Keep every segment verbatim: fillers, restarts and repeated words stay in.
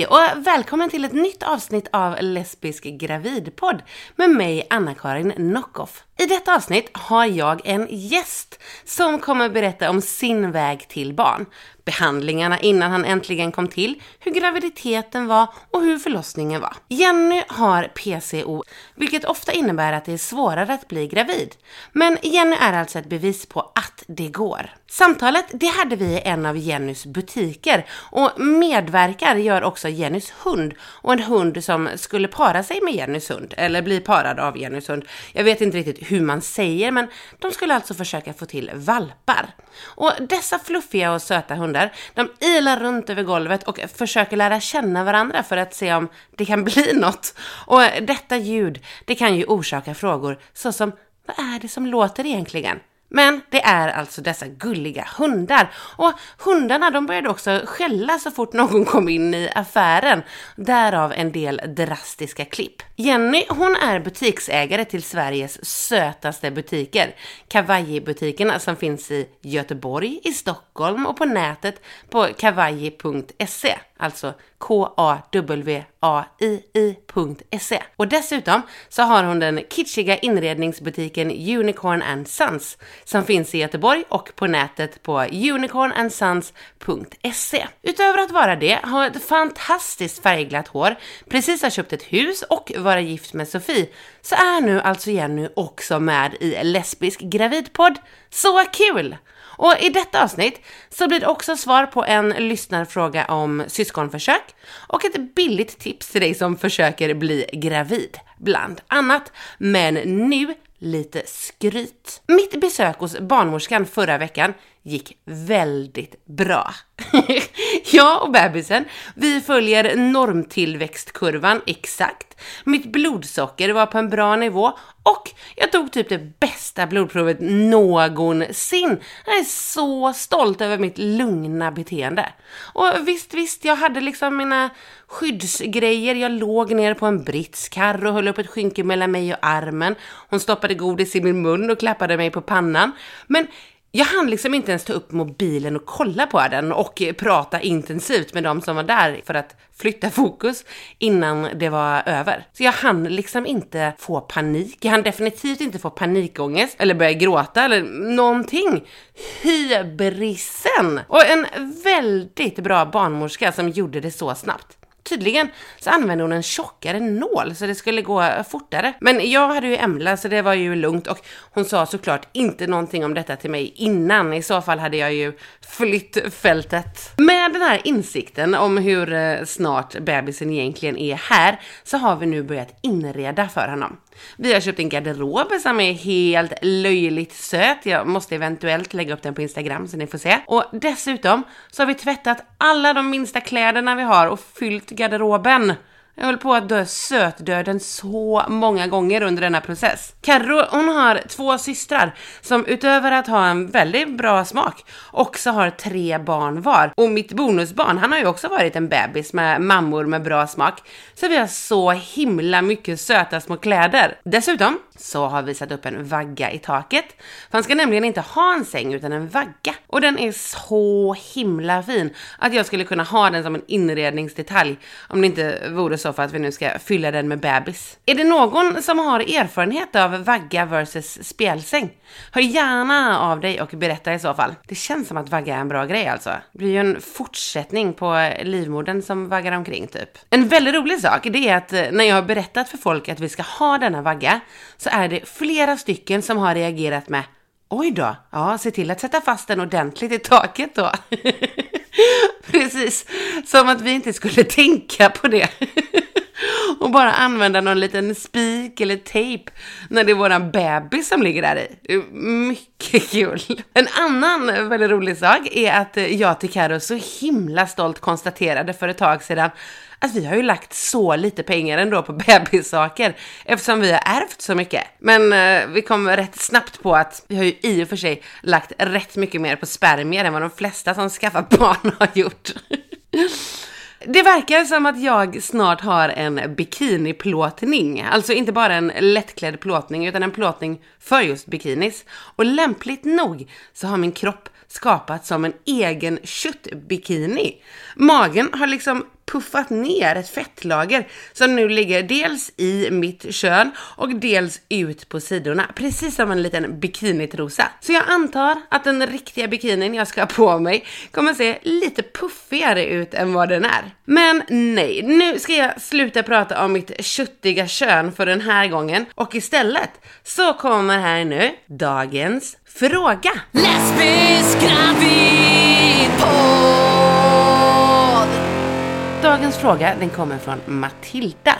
Hej och välkommen till ett nytt avsnitt av Lesbisk Gravidpodd med mig Anna-Karin Nockoff. I detta avsnitt har jag en gäst som kommer berätta om sin väg till barn. Behandlingarna innan han äntligen kom till, hur graviditeten var och hur förlossningen var. Jenny har P C O, vilket ofta innebär att det är svårare att bli gravid. Men Jenny är alltså ett bevis på att det går. Samtalet det hade vi i en av Jennys butiker och medverkar gör också Jennys hund. Och en hund som skulle para sig med Jennys hund, eller bli parad av Jennys hund. Jag vet inte riktigt hur man säger, men de skulle alltså försöka få till valpar. Och dessa fluffiga och söta hundar, de ilar runt över golvet och försöker lära känna varandra för att se om det kan bli något. Och detta ljud, det kan ju orsaka frågor såsom, vad är det som låter egentligen? Men det är alltså dessa gulliga hundar. Och hundarna de började också skälla så fort någon kom in i affären. Därav en del drastiska klipp. Jenny hon är butiksägare till Sveriges sötaste butiker. Kavaji-butikerna som finns i Göteborg, i Stockholm och på nätet på kavaji punkt se. Alltså k a w a i i punkt se. Och dessutom så har hon den kitschiga inredningsbutiken Unicorn and Sons som finns i Göteborg och på nätet på unicorn and sons punkt se. Utöver att vara det har ett fantastiskt färgglatt hår, precis har köpt ett hus och vara gift med Sofie, så är nu alltså Jenny också med i Lesbisk Gravidpodd. Så kul! Och i detta avsnitt så blir det också svar på en lyssnarfråga om syskonförsök och ett billigt tips till dig som försöker bli gravid bland annat. Men nu lite skryt. Mitt besök hos barnmorskan förra veckan gick väldigt bra. Jag och bebisen, vi följer normtillväxtkurvan exakt. Mitt blodsocker var på en bra nivå och jag tog typ det bästa blodprovet någonsin. Jag är så stolt över mitt lugna beteende. Och visst, visst, jag hade liksom mina skyddsgrejer. Jag låg ner på en britskar och höll upp ett skynke mellan mig och armen. Hon stoppade godis i min mun och klappade mig på pannan. Men jag hann liksom inte ens ta upp mobilen och kolla på den och prata intensivt med dem som var där för att flytta fokus innan det var över. Så jag hann liksom inte få panik. Jag hann definitivt inte få panikångest eller börja gråta eller någonting. Hybrisen! Och en väldigt bra barnmorska som gjorde det så snabbt. Tydligen så använde hon en tjockare nål så det skulle gå fortare. Men jag hade ju ämla så det var ju lugnt och hon sa såklart inte någonting om detta till mig innan. I så fall hade jag ju flytt fältet. Med den här insikten om hur snart bebisen egentligen är här så har vi nu börjat inreda för honom. Vi har köpt en garderob som är helt löjligt söt. Jag måste eventuellt lägga upp den på Instagram så ni får se. Och dessutom så har vi tvättat alla de minsta kläderna vi har och fyllt garderoben. Jag höll på att dö sötdöden så många gånger under denna process. Carro, hon har två systrar som utöver att ha en väldigt bra smak också har tre barn var. Och mitt bonusbarn, han har ju också varit en bebis med mammor med bra smak. Så vi har så himla mycket söta små kläder. Dessutom så har vi satt upp en vagga i taket. För han ska nämligen inte ha en säng utan en vagga. Och den är så himla fin att jag skulle kunna ha den som en inredningsdetalj om det inte vore så för att vi nu ska fylla den med bebis. Är det någon som har erfarenhet av vagga versus spjälsäng? Hör gärna av dig och berätta i så fall. Det känns som att vagga är en bra grej alltså. Det blir ju en fortsättning på livmodern som vaggar omkring typ. En väldigt rolig sak det är att när jag har berättat för folk att vi ska ha denna vagga så är det flera stycken som har reagerat med oj då, ja, se till att sätta fast den ordentligt i taket då. Precis, som att vi inte skulle tänka på det. Och bara använda någon liten spik eller tejp när det är våran bebis som ligger där i. Mycket kul. En annan väldigt rolig sak är att jag till Karo så himla stolt konstaterade för ett tag sedan att vi har ju lagt så lite pengar ändå på bebissaker eftersom vi har ärvt så mycket. Men eh, vi kom rätt snabbt på att vi har ju i och för sig lagt rätt mycket mer på spermier än vad de flesta som skaffar barn har gjort. Det verkar som att jag snart har en bikiniplåtning. Alltså inte bara en lättklädd plåtning utan en plåtning för just bikinis. Och lämpligt nog så har min kropp skapat som en egen köttbikini. Magen har liksom puffat ner ett fettlager som nu ligger dels i mitt kön och dels ut på sidorna. Precis som en liten bikinitrosa. Så jag antar att den riktiga bikinin jag ska ha på mig kommer se lite puffigare ut än vad den är. Men nej, nu ska jag sluta prata om mitt köttiga kön för den här gången. Och istället så kommer här nu dagens fråga. Lesbisk Gravidpodd! Dagens fråga, den kommer från Mathilda.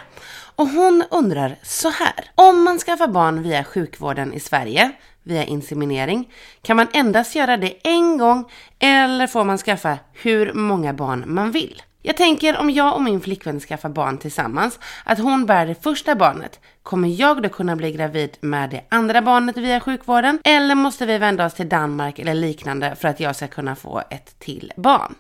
Och hon undrar så här. Om man skaffar barn via sjukvården i Sverige, via inseminering, kan man endast göra det en gång eller får man skaffa hur många barn man vill? Jag tänker om jag och min flickvän skaffar barn tillsammans, att hon bär det första barnet. Kommer jag då kunna bli gravid med det andra barnet via sjukvården? Eller måste vi vända oss till Danmark eller liknande för att jag ska kunna få ett till barn?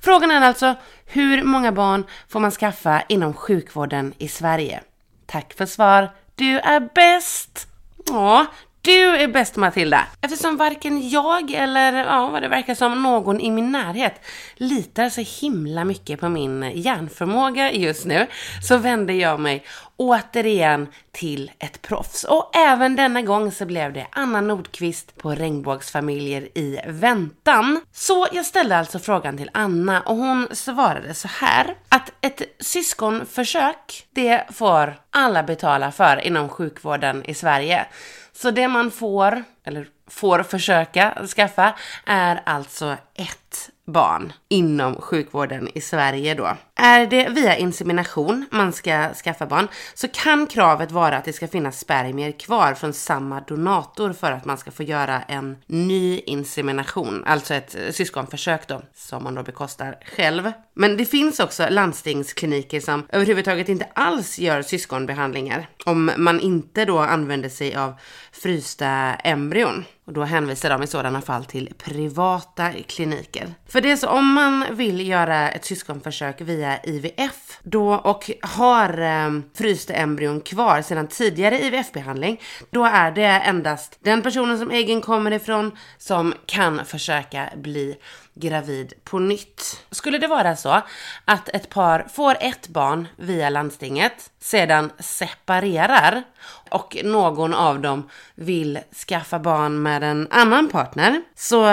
Frågan är alltså, hur många barn får man skaffa inom sjukvården i Sverige? Tack för svar, du är bäst! Ja, du är bäst Matilda. Eftersom varken jag eller ja, vad det verkar som någon i min närhet litar så himla mycket på min hjärnförmåga just nu så vänder jag mig återigen till ett proffs. Och även denna gång så blev det Anna Nordqvist på Regnbågsfamiljer i väntan. Så jag ställde alltså frågan till Anna och hon svarade så här. Att ett syskonförsök, det får alla betala för inom sjukvården i Sverige. Så det man får, eller får försöka skaffa, är alltså ett barn inom sjukvården i Sverige då. Är det via insemination man ska skaffa barn så kan kravet vara att det ska finnas spermier kvar från samma donator för att man ska få göra en ny insemination, alltså ett syskonförsök då, som man då bekostar själv. Men det finns också landstingskliniker som överhuvudtaget inte alls gör syskonbehandlingar om man inte då använder sig av frysta embryon. Och då hänvisar de i sådana fall till privata kliniker. För det är så om man vill göra ett syskonförsök via I V F då och har eh, frysta embryon kvar sedan tidigare I V F-behandling, då är det endast den personen som äggen kommer ifrån som kan försöka bli gravid på nytt. Skulle det vara så att ett par får ett barn via landstinget, sedan separerar och någon av dem vill skaffa barn med en annan partner, så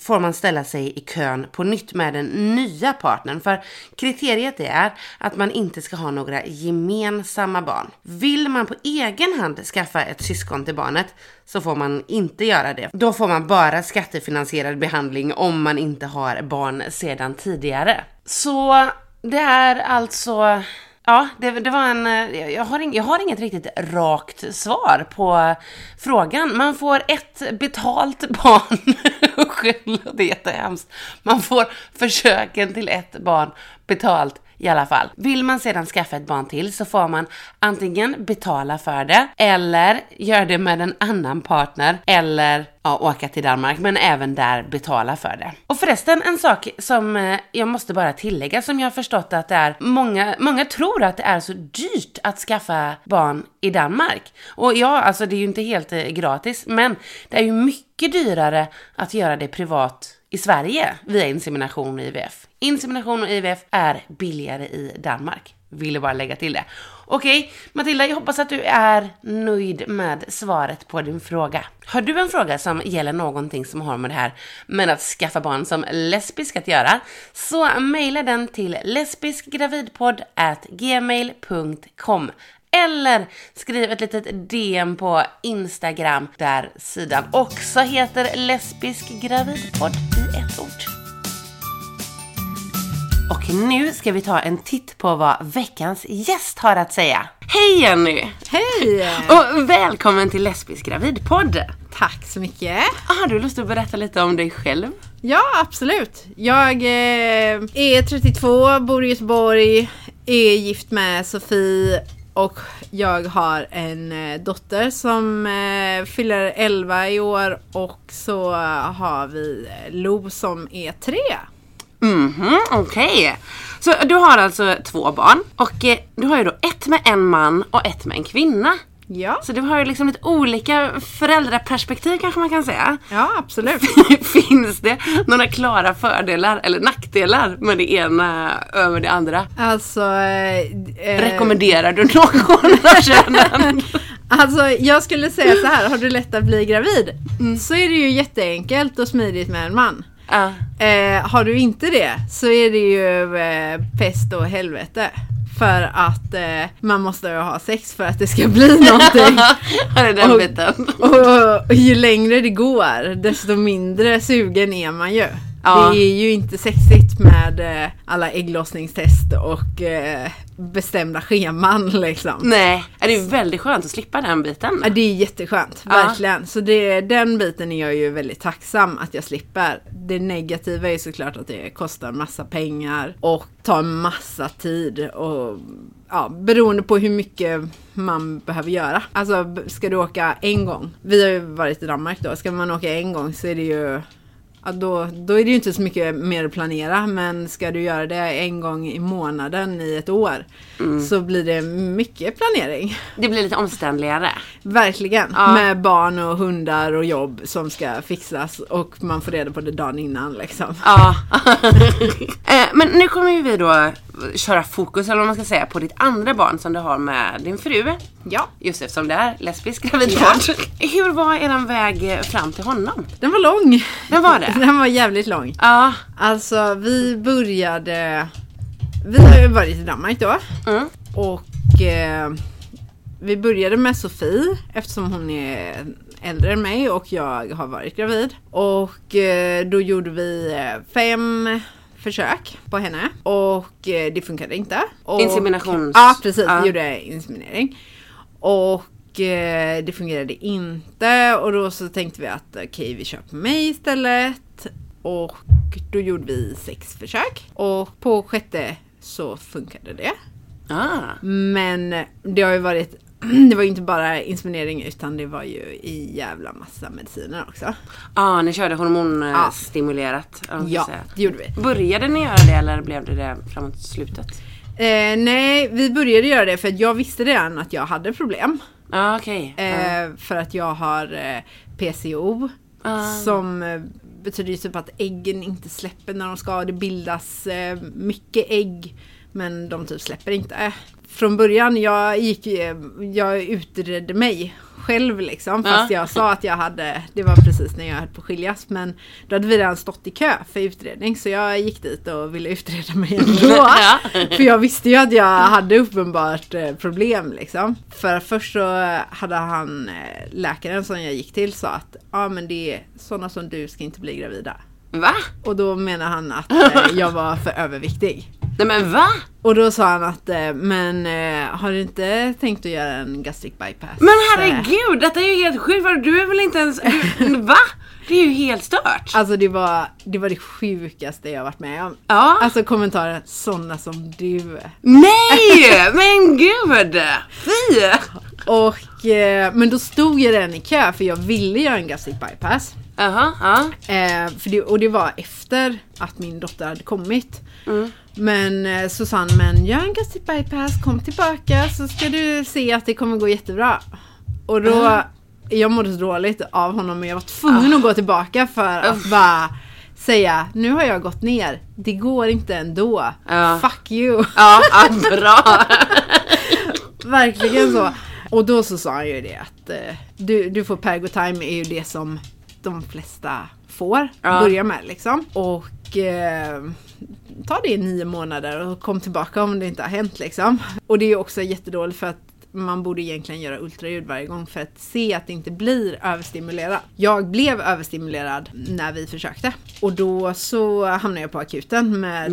får man ställa sig i kön på nytt med den nya partnern. För kriteriet är att man inte ska ha några gemensamma barn. Vill man på egen hand skaffa ett syskon till barnet så får man inte göra det. Då får man bara skattefinansierad behandling om man inte har barn sedan tidigare. Så det är alltså... Ja, det, det var en, jag har, ing, jag har inget riktigt rakt svar på frågan. Man får ett betalt barn. Usch, det är jättehemskt. Man får försöken till ett barn betalt i alla fall. Vill man sedan skaffa ett barn till så får man antingen betala för det eller gör det med en annan partner eller ja, åka till Danmark, men även där betala för det. Och förresten, en sak som jag måste bara tillägga som jag har förstått att det är många, många tror att det är så dyrt att skaffa barn i Danmark. Och ja, alltså det är ju inte helt gratis, men det är ju mycket dyrare att göra det privat i Sverige via insemination och I V F. Insemination och I V F är billigare i Danmark. Vill bara lägga till det. Okej, Matilda, jag hoppas att du är nöjd med svaret på din fråga. Har du en fråga som gäller någonting som har med det här med att skaffa barn som lesbisk att göra, så mejla den till lesbiskgravidpodd at gmail punkt com. Eller skriv ett litet D M på Instagram där sidan också heter Lesbisk Gravidpodd i ett ord. Och nu ska vi ta en titt på vad veckans gäst har att säga. Hej Jenny! Hej! Och välkommen till Lesbisk Gravidpodd. Tack så mycket. Har du lust att berätta lite om dig själv? Ja, absolut. Jag är trettiotvå, bor i Göteborg, är gift med Sofie. Och jag har en dotter som fyller elva i år. Och så har vi Lo som är tre. Mhm, okej. Okay. Så du har alltså två barn. Och du har ju då ett med en man och ett med en kvinna. Ja. Så du har ju liksom lite olika föräldraperspektiv kanske man kan säga. Ja, absolut. Finns det några klara fördelar eller nackdelar med det ena över det andra? Alltså... Eh, Rekommenderar du någon av könen? Alltså, jag skulle säga så här. Har du lätt att bli gravid? Mm. Så är det ju jätteenkelt och smidigt med en man. Uh. Eh, har du inte det så är det ju eh, pest och helvete. För att eh, man måste ju ha sex för att det ska bli någonting. och, och, och, och ju längre det går, desto mindre sugen är man ju. Ja. Det är ju inte sexigt med eh, alla ägglossningstest och eh, bestämda scheman liksom. Nej, det är ju väldigt skönt att slippa den biten. Ja, det är jätteskönt, ja. Verkligen. Så det, den biten är jag ju väldigt tacksam att jag slipper. Det negativa är ju såklart att det kostar massa pengar och tar massa tid och... Ja, beroende på hur mycket man behöver göra. Alltså, ska du åka en gång? Vi har ju varit i Danmark då. Ska man åka en gång så är det ju... Ja, då, då är det ju inte så mycket mer att planera. Men ska du göra det en gång i månaden i ett år mm. så blir det mycket planering. Det blir lite omständligare. Verkligen, ja. Med barn och hundar och jobb som ska fixas. Och man får reda på det dagen innan liksom. Ja. Men nu kommer ju vi då köra fokus, eller vad man ska säga, på ditt andra barn som du har med din fru. Ja. Just eftersom det är lesbisk gravidpodd. Ja. Hur var er väg fram till honom? Den var lång. Den var det? Den var jävligt lång. Ja. Alltså, vi började... Vi har ju varit i Danmark då. Mm. Och eh, vi började med Sofie, eftersom hon är äldre än mig och jag har varit gravid. Och eh, då gjorde vi fem... försök på henne och det funkade inte. Och, inseminations... Ja, precis. Ja. Gjorde inseminering. Och eh, det fungerade inte och då så tänkte vi att okej, okay, vi köper mig istället och då gjorde vi sex försök och på sjätte så funkade det. Ah. Men det har ju varit det var ju inte bara inseminering utan det var ju i jävla massa mediciner också. Ja, ah, ni körde hormonstimulerat. Ah. Ja, säga. Det gjorde vi. Började ni göra det eller blev det det framåt slutet? Eh, nej, vi började göra det för att jag visste redan att jag hade problem. Ja, ah, okej. Okay. Ah. Eh, för att jag har eh, P C O ah. som... Eh, betyder ju typ att äggen inte släpper när de ska. Det bildas eh, mycket ägg men de typ släpper inte. Från början jag gick jag utredde mig själv liksom fast ja. Jag sa att jag hade det var precis när jag höll på att skiljas men då hade vi redan stått i kö för utredning så jag gick dit och ville utreda mig ändå ja. För jag visste ju att jag hade uppenbart problem liksom för först så hade han läkaren som jag gick till sa att ja ah, men det är sådana som du ska inte bli gravida. Va? Och då menar han att eh, jag var för överviktig. Nej men va? Och då sa han att eh, men eh, har du inte tänkt att göra en gastric bypass? Men herregud, detta är ju helt sjukt. Du är väl inte ens du, va? Det är ju helt stört. Alltså det var det var det sjukaste jag varit med om. Ja. Alltså kommentarer sådana som du. Nej, men gud. Fy. Och eh, men då stod jag redan i kö för jag ville göra en gastric bypass. Aha, ja. Eh, för det, och det var efter att min dotter hade kommit. Mm. Men eh, Susanne, men gör en gastric bypass, kom tillbaka så ska du se att det kommer gå jättebra. Och då, uh. jag mådde så dåligt av honom men jag var tvungen uh. att gå tillbaka för uh. att bara säga, nu har jag gått ner, det går inte ändå. Uh. Fuck you. Ja, uh, bra. Verkligen så. Och då så sa han ju det att eh, du, du får pergotime är ju det som de flesta får ja. Börja med liksom. Och eh, ta det i nio månader och kom tillbaka om det inte har hänt liksom. Och det är ju också jättedåligt för att man borde egentligen göra ultraljud varje gång för att se att det inte blir överstimulerad. Jag blev överstimulerad när vi försökte. Och då så hamnade jag på akuten med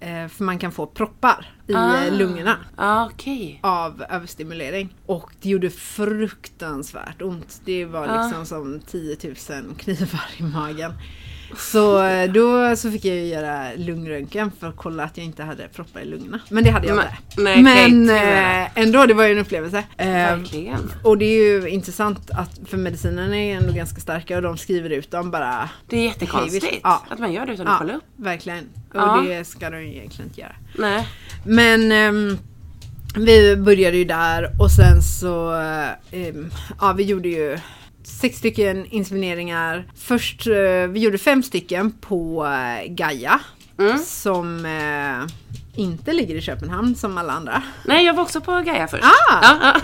eh, för man kan få proppar i ah. lungorna ah, okay. av överstimulering. Och det gjorde fruktansvärt ont. Det var liksom ah. som tio tusen knivar i magen. Så då så fick jag ju göra lungröntgen för att kolla att jag inte hade proppar i lungorna. Men det hade jag inte. Men, men äh, ändå, det var ju en upplevelse. Verkligen. Äh, och det är ju intressant att för medicinerna är ändå ganska starka och de skriver ut dem bara... Det är jättekonstigt hey, ja. Att man gör det utan att ja, kolla upp. Verkligen. Och ja. Det ska de ju egentligen inte göra. Nej. Men... Ähm, vi började ju där och sen så, eh, ja vi gjorde ju sex stycken insemineringar. Först, eh, vi gjorde fem stycken på eh, Gaia mm. som eh, inte ligger i Köpenhamn som alla andra. Nej, jag var också på Gaia först. Ah, ja.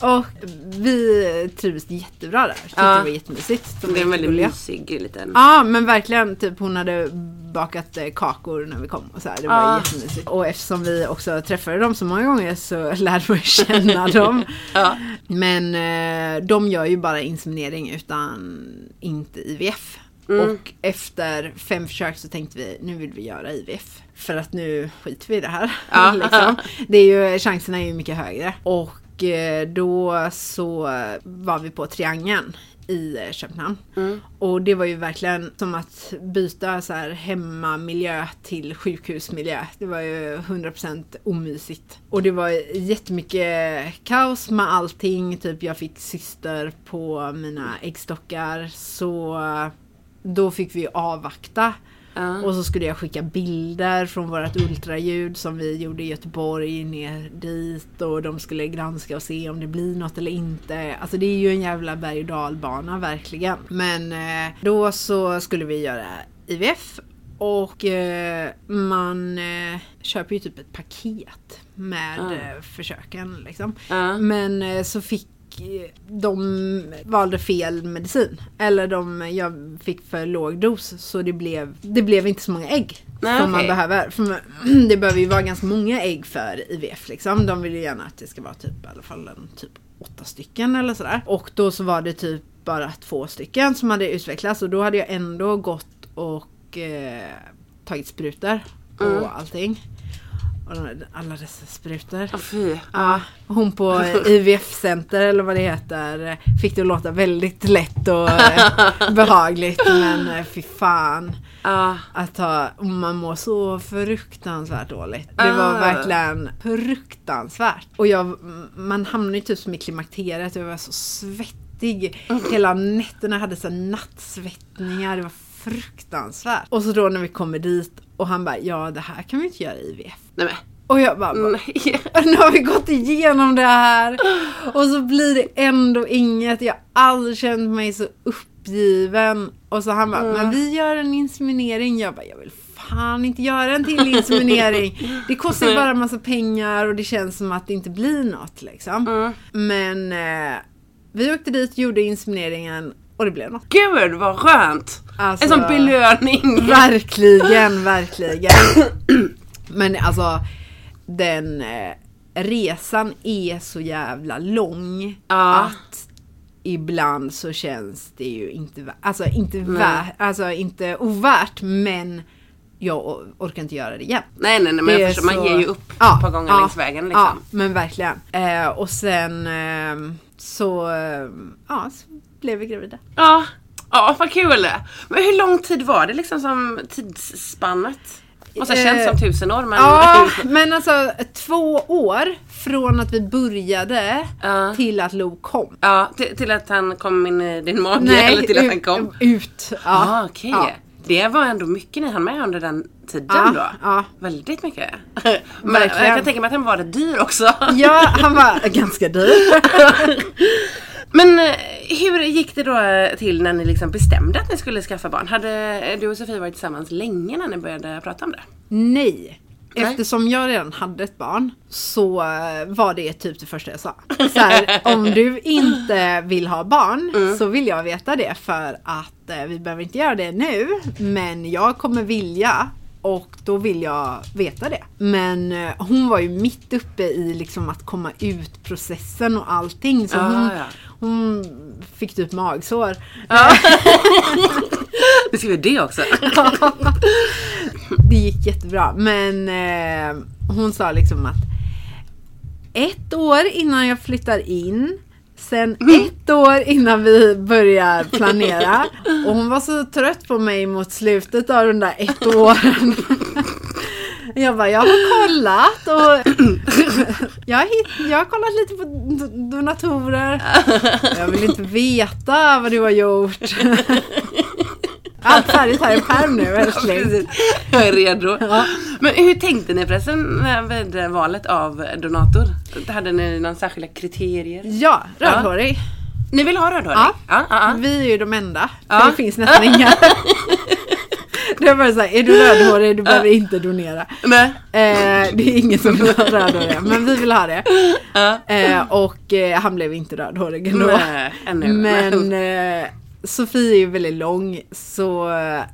Ja. Och vi trivs jättebra där. Tyckte ja. Det var jättemysigt. De det är en väldigt mysig liten. Ja, men verkligen typ hon hade bakat kakor när vi kom och så här. Det var ah. jättemysigt. Och eftersom vi också träffade dem så många gånger så lärde man känna dem. Ja. Men de gör ju bara inseminering utan inte I V F. Mm. Och efter fem försök så tänkte vi, nu vill vi göra I V F. För att nu skiter vi i det här. Ja. liksom. Det är ju, chanserna är ju mycket högre. Och då så var vi på Triangeln i Köpenhamn. Mm. Och det var ju verkligen som att byta så här hemmamiljö till sjukhusmiljö. Det var ju hundra procent omysigt. Och det var jättemycket kaos med allting. Typ jag fick syster på mina äggstockar. Så då fick vi avvakta. Uh. Och så skulle jag skicka bilder från vårt ultraljud som vi gjorde i Göteborg ner dit. Och de skulle granska och se om det blir något eller inte. Alltså det är ju en jävla berg- och dalbana verkligen. Men eh, då så skulle vi göra I V F. Och eh, man eh, köper ju typ ett paket med uh. eh, försöken liksom. Uh. Men eh, så fick de valde fel medicin. Eller de, jag fick för låg dos. Så det blev, det blev inte så många ägg. Nej, som okay. man behöver. För det behöver ju vara ganska många ägg för I V F. Liksom. De vill ju gärna att det ska vara typ, i alla fall typ åtta stycken. Eller sådär. Och då så var det typ bara två stycken som hade utvecklats. Och då hade jag ändå gått och eh, tagit sprutor och mm. allting. Alla dessa sprutor. Oh, ja, hon på I V F-center eller vad det heter fick det låta väldigt lätt och behagligt. Men fy fan. Ah. Att ta, man mår så fruktansvärt dåligt. Det var ah. verkligen fruktansvärt. Och jag, man hamnade ju typ som i klimakteriet. Jag var så svettig. Mm. Hela nätterna hade så nattsvettningar. Det var fruktansvärt. Och så då när vi kommer dit och han bara, ja det här kan vi inte göra i I V F. Nej, men. Och jag bara, bara nu har vi gått igenom det här. Och så blir det ändå inget. Jag har aldrig känt mig så uppgiven. Och så han bara, mm. men vi gör en inseminering. Jag bara, jag vill fan inte göra en till inseminering. Det kostar ju bara en massa pengar. Och det känns som att det inte blir något liksom. Mm. Men eh, vi åkte dit, gjorde insemineringen. Och det blev något. Gud, vad skönt. Alltså, en sån belöning. Verkligen, verkligen. Men alltså, den eh, resan är så jävla lång ah. att ibland så känns det ju inte, alltså inte, värt, alltså inte ovärt, men jag orkar inte göra det igen. Nej, nej, nej men jag förstår, så man ger ju upp ah, ett par gånger ah, längs vägen liksom. Ja, ah, men verkligen. Eh, och sen eh, så, eh, ja, så blev vi gravida. Ja, ah, ah, vad kul. Men hur lång tid var det liksom som tidsspannet? Måste ha känts som tusen år. Men, ja, men alltså två år från att vi började uh. till att Lo kom. Ja, till, till att han kom in i din mage. Nej, eller till att ut, han kom ut. Ja, ah, okej. Okay. Ja. Det var ändå mycket ni hann med under den tiden ja, då. Ja. Väldigt mycket. Men verkligen. Jag kan tänka mig att han var det dyr också. Ja, han var ganska dyr. Men hur gick det då till när ni liksom bestämde att ni skulle skaffa barn? Hade du och Sofie varit tillsammans länge när ni började prata om det? Nej. Nej. Eftersom jag redan hade ett barn så var det typ det första jag sa. Så här, om du inte vill ha barn mm. så vill jag veta det för att eh, vi behöver inte göra det nu. Men jag kommer vilja och då vill jag veta det. Men eh, hon var ju mitt uppe i liksom att komma ut processen och allting. Så ah, hon, ja. hon fick typ magsår. Ah. Det skriver det också. Det gick jättebra. Men eh, hon sa liksom att ett år innan jag flyttar in. Sen mm. ett år innan vi börjar planera. Och hon var så trött på mig mot slutet av den där ett åren. Jag bara, jag har kollat. Och jag, hitt, jag har kollat lite på donatorer. Jag vill inte veta vad du har gjort. Allt färdigt här i skärm nu. Jag är redo. Ja. Men hur tänkte ni förresten vid valet av donator? Hade ni några särskilda kriterier? Ja, rödhårig. Ja. Ni vill ha rödhårig? Ja, ja, ja, ja. Vi är ju de enda. Ja. Det finns nästan inga. Det är bara så här, är du rödhårig, du behöver inte donera. Nej. Eh, det är ingen som vill ha rödhårig, men vi vill ha det. Eh, och eh, han blev inte rödhårig ändå. Nej, ännu. Men eh, Sofie är ju väldigt lång, så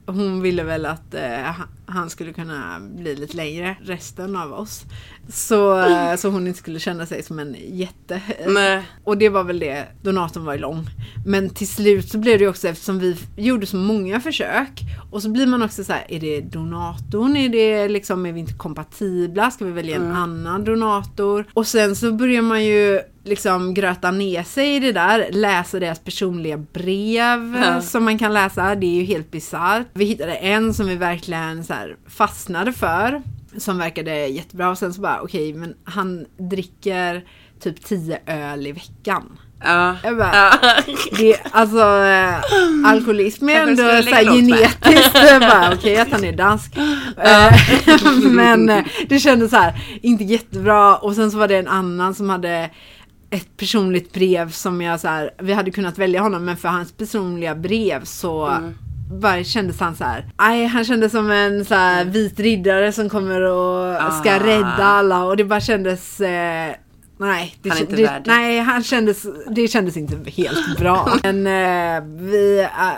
hon ville väl att eh, han skulle kunna bli lite längre, resten av oss. Så, mm. så hon inte skulle känna sig som en jätte. Nej. Och det var väl det, donatorn var ju lång. Men till slut så blev det också, eftersom vi gjorde så många försök. Och så blir man också så här, är det donatorn? Är det liksom, är vi inte kompatibla? Ska vi välja en mm. annan donator? Och sen så börjar man ju liksom gröta ner sig i det där. Läsa deras personliga brev mm. som man kan läsa. Det är ju helt bizarrt. Vi hittade en som vi verkligen så här fastnade för. Som verkade jättebra. Och sen så bara, okej, okay, men han dricker typ tio öl i veckan. Ja. Jag bara, ja. Det, alltså, äh, alkoholism är ändå såhär genetiskt. Jag bara, okej, okay, att han är dansk. Ja. Men äh, det kändes så här inte jättebra. Och sen så var det en annan som hade ett personligt brev som jag så här, vi hade kunnat välja honom, men för hans personliga brev så... Mm. Bara kändes han så här. Aj, han kändes som en så här vit riddare som kommer och ah. ska rädda alla. Och det bara kändes... Eh, nej, det, han inte det, nej, han kändes... Det kändes inte helt bra. Men eh, vi eh,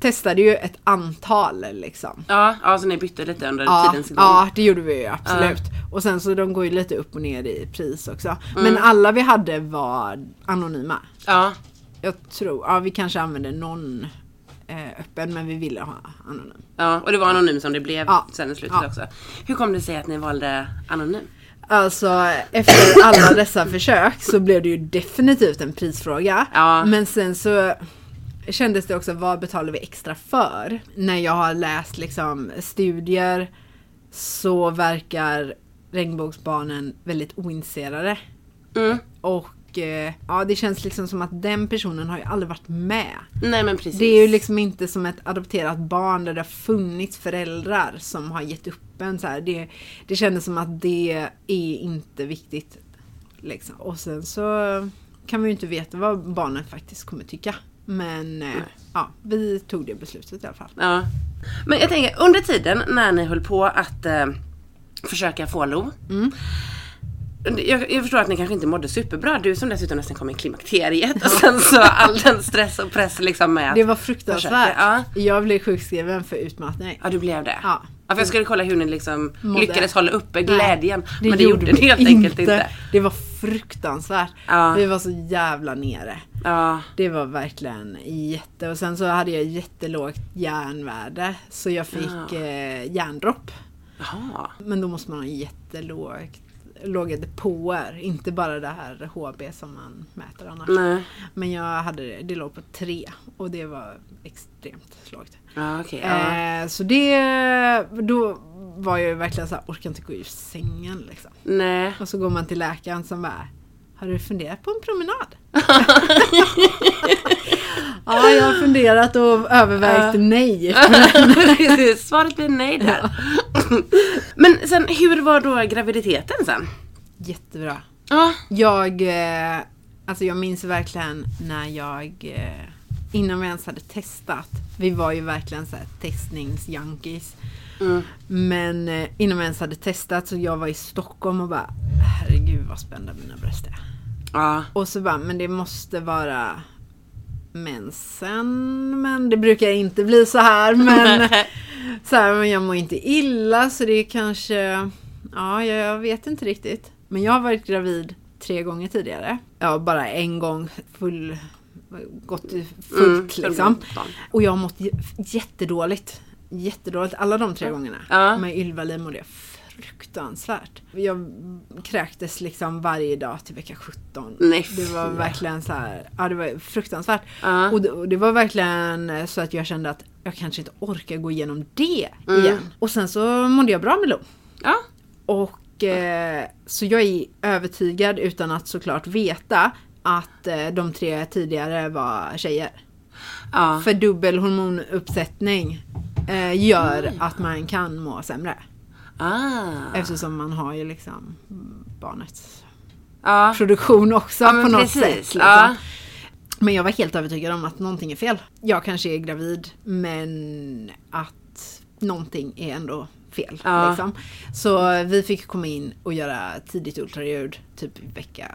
testade ju ett antal liksom. Ja, så alltså, ni bytte lite under ja, tidens gång. Ja, det gjorde vi ju absolut. Uh. Och sen så de går ju lite upp och ner i pris också. Mm. Men alla vi hade var anonyma. Ja. Jag tror... Ja, vi kanske använde någon... öppen, men vi ville ha anonym. Ja, och det var anonym som det blev ja. sen i slutet ja. också. Hur kom det sig att ni valde anonym? Alltså, efter alla dessa försök så blev det ju definitivt en prisfråga. Ja. Men sen så kändes det också, vad betalar vi extra för? När jag har läst liksom studier så verkar regnbågsbarnen väldigt ointresserade. Mm. Och ja, det känns liksom som att den personen har ju aldrig varit med. Nej, men precis. Det är ju liksom inte som ett adopterat barn där det har funnits föräldrar som har gett upp en så här. Det, det kändes som att det är inte viktigt liksom. Och sen så kan vi ju inte veta vad barnen faktiskt kommer tycka. Men eh, ja, vi tog det beslutet i alla fall. Ja. Men jag tänker, under tiden när ni höll på att eh, försöka få Lo mm. Jag, jag förstår att ni kanske inte mådde superbra. Du som dessutom nästan kom i klimakteriet. Och sen så all den stress och press liksom med. Det var fruktansvärt. Ja. Jag blev sjukskriven för utmattning. Ja, du blev det. Ja. Ja, för jag skulle kolla hur ni liksom lyckades hålla uppe glädjen. Nej, det men det gjorde det helt inte. enkelt inte. Det var fruktansvärt. Ja. Vi var så jävla nere. Ja. Det var verkligen jätte... Och sen så hade jag jättelågt järnvärde. Så jag fick ja. eh, järndropp. Jaha. Men då måste man ha jättelågt... låga depåer, inte bara det här H B som man mäter annars. Nej. Men jag hade det, det låg på tre och det var extremt lågt. Ah, okay, eh, ah. Så det då var jag verkligen så här, orkar inte gå ur sängen liksom. Nej. Och så går man till läkaren som bara, har du funderat på en promenad? Ja, jag har funderat och övervägt uh. nej. Svaret blir nej där. Men sen, hur var då graviditeten sen? Jättebra. Uh. Jag, alltså jag minns verkligen när jag, innan vi ens hade testat, vi var ju verkligen så här testningsjunkies. Mm. Men innan vi ens hade testat så jag var i Stockholm och bara, herregud vad spända mina bröst är. Uh. Och så bara, men det måste vara... Men sen, men det brukar inte bli så här, men så här, men jag mår inte illa, så det är kanske, ja, jag vet inte riktigt. Men jag har varit gravid tre gånger tidigare. Ja, bara en gång full, gått fullt mm, liksom. Och jag har mått j- jättedåligt, jättedåligt alla de tre gångerna. Ja. Med Ylva-Li mådde jag fruktansvärt. Jag kräktes liksom varje dag till vecka sjutton. Nej, det var verkligen så här, ja, det var fruktansvärt. Uh. Och, det, och det var verkligen så att jag kände att jag kanske inte orkar gå igenom det mm. igen. Och sen så mådde jag bra med Lo. Uh. Och eh, så jag är övertygad utan att såklart veta att eh, de tre tidigare var tjejer. ja. För dubbel hormonuppsättning eh, gör mm. att man kan må sämre. Ah. Eftersom man har ju liksom barnets ja. Produktion också ja, på något precis. Sätt. Liksom. Ja. Men jag var helt övertygad om att någonting är fel. Jag kanske är gravid, men att någonting är ändå fel. Ja. Liksom. Så vi fick komma in och göra tidigt ultraljud typ vecka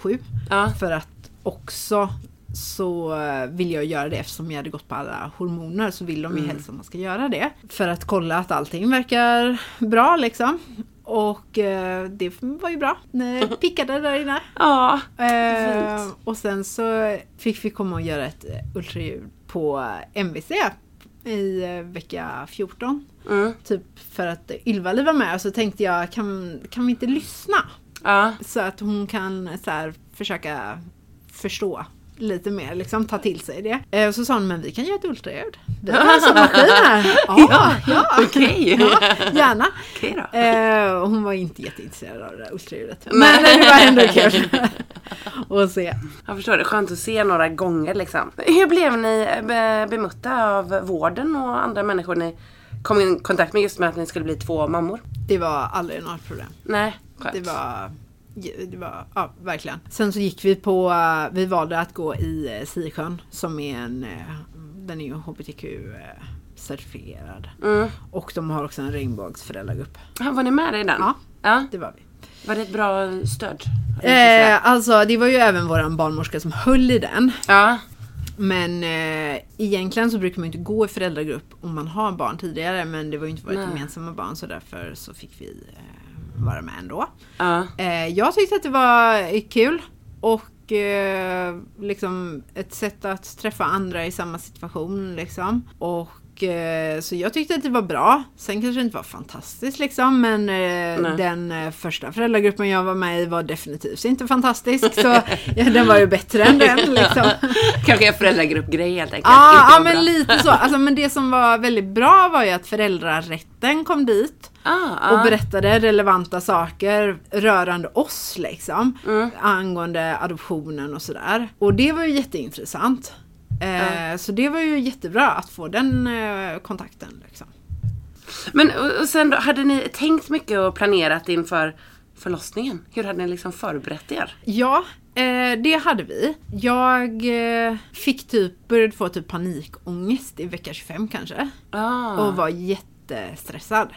sju. Ja. För att också så vill jag göra det eftersom jag hade gått på alla hormoner, så vill de ju mm. helst att man ska göra det. För att kolla att allting verkar bra liksom. Och eh, det var ju bra. Det pickade där inne. Ja, eh, och sen så fick vi komma och göra ett ultraljud på M V C i vecka fjorton. Mm. Typ för att Ylva-Li var med, så tänkte jag, kan, kan vi inte lyssna? Ja. Så att hon kan så här, försöka förstå lite mer, liksom ta till sig det. Eh, så sa hon, men vi kan göra ett ultraljud. Vi har en sån maskin här. Ja, ja. Okej. Okay. Ja, gärna. Okej då. Eh, hon var inte jätteintresserad av det där ultraljudet. Men, men det var ändå kul. Och se. Jag förstår det. Skönt att se några gånger liksom. Hur blev ni be- bemötta av vården och andra människor ni kom i kontakt med just med att ni skulle bli två mammor? Det var aldrig något problem. Nej, skönt. Det var... Det var, ja, verkligen. Sen så gick vi på, vi valde att gå i Sijsjön som är en, den är ju H B T Q-certifierad. Mm. Och de har också en regnbågsföräldragrupp. Ja, var ni med i den? Ja, ja, det var vi. Var det ett bra stöd? Eh, alltså, det var ju även våran barnmorska som höll i den. Ja. Men eh, egentligen så brukar man inte gå i föräldragrupp om man har barn tidigare, men det var ju inte vårt gemensamma barn, så därför så fick vi... Eh, vara med ändå. Uh. Jag tyckte att det var kul och eh, liksom ett sätt att träffa andra i samma situation liksom. Och eh, så jag tyckte att det var bra. Sen kanske det inte var fantastiskt liksom, men eh, den eh, första föräldragruppen jag var med i var definitivt inte fantastisk, så ja, den var ju bättre än den liksom. Kanske en föräldragruppgrej helt enkelt. Ja, ah, men bra. Lite så. Alltså, men det som var väldigt bra var ju att föräldrarätten kom dit. Ah, ah. Och berättade relevanta saker rörande oss liksom, mm. angående adoptionen och sådär. Och det var ju jätteintressant. Eh, ah. Så det var ju jättebra att få den eh, kontakten liksom. Men och, och sen då, hade ni tänkt mycket och planerat inför förlossningen? Hur hade ni liksom förberett er? Ja, eh, det hade vi. Jag eh, fick typ, började få typ panikångest i vecka tjugofem kanske. Ah. Och var jättestressad.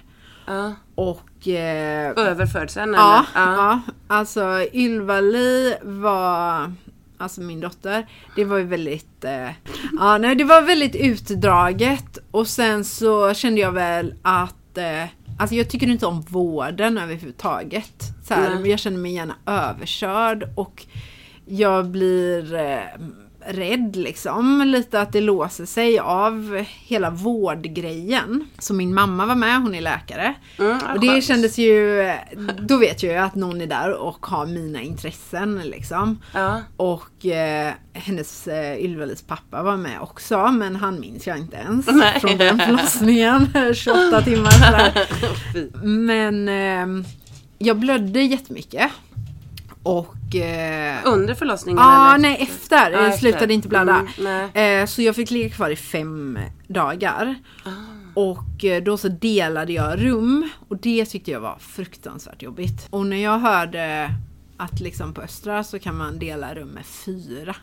Uh. Och eh, överfödseln eller? Ja, uh. ja. Alltså Ylva-Li var, alltså min dotter, det var ju väldigt eh, ja, nej, det var väldigt utdraget. Och sen så kände jag väl att eh, alltså jag tycker inte om vården överhuvudtaget så här, mm. jag känner mig gärna överkörd och jag blir eh, rädd liksom, lite att det låser sig av hela vårdgrejen. Så min mamma var med, hon är läkare. Mm, och det skönt. Kändes ju, då vet jag ju att någon är där och har mina intressen liksom. Ja. Och eh, hennes, eh, Ylva-Lis pappa var med också, men han minns jag inte ens. Nej. Från den förlossningen, tjugoåtta timmar sådär. Men eh, jag blödde jättemycket. Och, eh, under förlossningen? Ja, ah, nej, efter. Jag ah, slutade efter. Inte blöda. Mm, eh, så jag fick ligga kvar i fem dagar. Ah. Och eh, då så delade jag rum. Och det tyckte jag var fruktansvärt jobbigt. Och när jag hörde att liksom på Östra så kan man dela rum med fyra.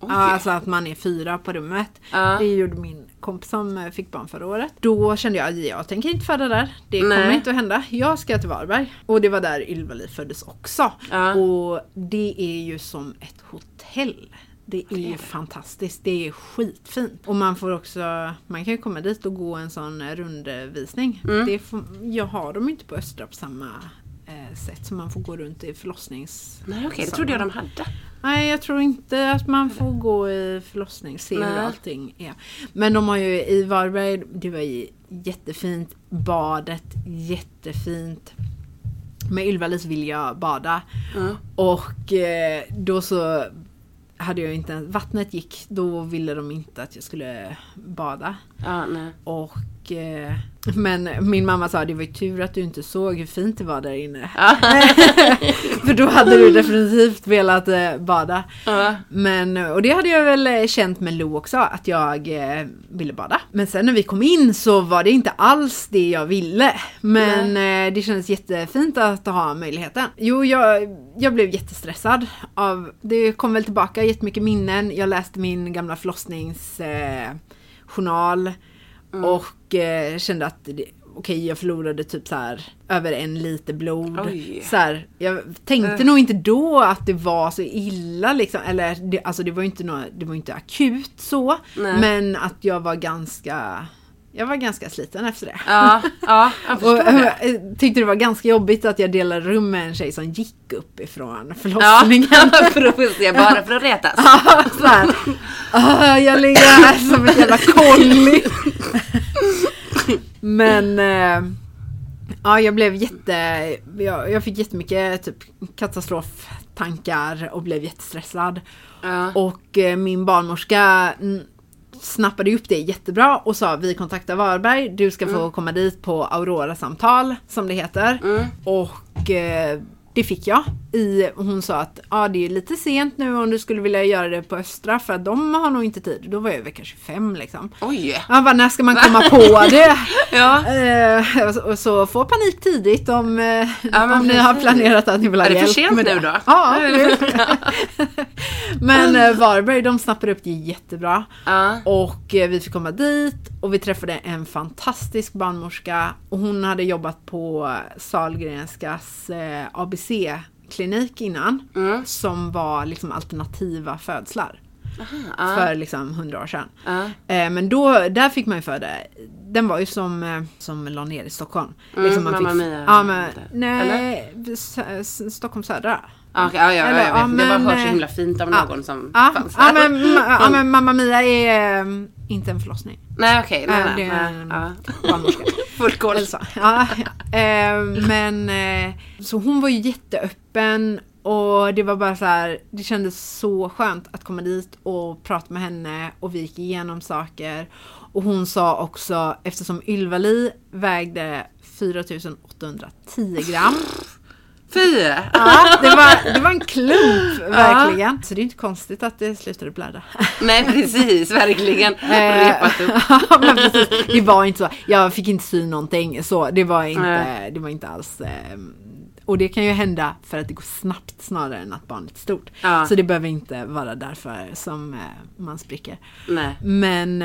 Okay. Alltså att man är fyra på rummet. Ah. Det gjorde min kompis som fick barn förra året. Då kände jag, jag tänker inte föda där. Det Nej. Kommer inte att hända. Jag ska till Varberg. Och det var där Ylva-Li föddes också. Ah. Och det är ju som ett hotell. Det är ju fantastiskt. Det är skitfint. Och man får också, man kan ju komma dit och gå en sån rundvisning. Mm. Det får, jag har dem inte på Östra på samma sätt som man får gå runt i förlossnings... Nej, okej, det trodde jag de hade. Nej, jag tror inte att man får gå i förlossning, se hur allting är. Men de har ju i Varberg, det var ju jättefint, badet, jättefint. Med Ylva-Li så vill jag bada. Mm. Och eh, då så hade jag inte... Vattnet gick, då ville de inte att jag skulle bada. Ah, nej. Och Och, eh, men min mamma sa, det var ju tur att du inte såg hur fint det var där inne. Ja. För då hade du definitivt velat eh, bada. Ja. Men, och det hade jag väl känt med Lo också, att jag eh, ville bada. Men sen när vi kom in så var det inte alls det jag ville. Men eh, det kändes jättefint att ha möjligheten. Jo, jag, jag blev jättestressad. Av, det kom väl tillbaka jättemycket minnen. Jag läste min gamla förlossnings... Eh, journal mm. och eh, kände att okej okay, jag förlorade typ så här över en liter blod. Oj. Så här, jag tänkte mm. nog inte då att det var så illa liksom, eller det, alltså det var ju inte något, det var inte akut så. Nej. Men att jag var ganska jag var ganska sliten efter det. Ja, ja, jag förstår och, det. Tyckte det var ganska jobbigt att jag delade rum med en tjej som gick upp ifrån förlossningen. Ja, för att se, bara för att retas. Ja, så här. Oh, jag ligger här som ett jävla kolli. Men eh, ja, jag blev jätte... Jag, jag fick jättemycket typ, katastroftankar och blev jättestressad. Ja. Och eh, min barnmorska... N- snappade upp det jättebra och sa vi kontaktar Varberg, du ska få mm. komma dit på Aurora-samtal som det heter mm. och eh, det fick jag. I, hon sa att ah, det är lite sent nu om du skulle vilja göra det på Östra för att de har nog inte tid. Då var jag vecka tjugofem liksom. Oj! Jag bara, när ska man komma på det? Ja. Eh, och så få panik tidigt om, eh, ja, om ni har planerat att ni vill ha hjälp. Är det för sent nu då? Ja. Men eh, Varberg, de snappade upp det jättebra. Ja. Och eh, vi fick komma dit och vi träffade en fantastisk barnmorska och hon hade jobbat på Sahlgrenskas eh, A B C-klinik innan mm. som var liksom alternativa födslar. Aha, uh. för liksom hundra år sedan. Uh. Eh, men då, där fick man ju föda. Den var ju som, som la ner i Stockholm. Mm, liksom man mamma fick, mia. Ja, men, nej, s- s- Stockholm södra. Ah, okay, ja, ja, eller, jag vet. Ja, men, det var hört så himla fint av någon ah, som ah, fanns ah, men, ma- mm. ja, men mamma mia är äm, inte en förlossning. Nej, okej. Okay, äh, det är en ah. barnmorska. Full koll. Ja, äh, men, äh, så hon var ju jätteöppen och det var bara så här, det kändes så skönt att komma dit och prata med henne och vi gick igenom saker. Och hon sa också, eftersom Ylva-Li vägde fyra tusen åttahundratio gram... Fyra. Ja, det var, det var en klump, verkligen. Ja. Så det är inte konstigt att det slutade blöda. Nej, precis, verkligen. Repat upp. Ja, men precis. Det var inte så. Jag fick inte sy någonting, så det var inte, mm. det var inte alls... Och det kan ju hända för att det går snabbt snarare än att barnet är stort. Ja. Så det behöver inte vara därför som man spricker. Nej. Men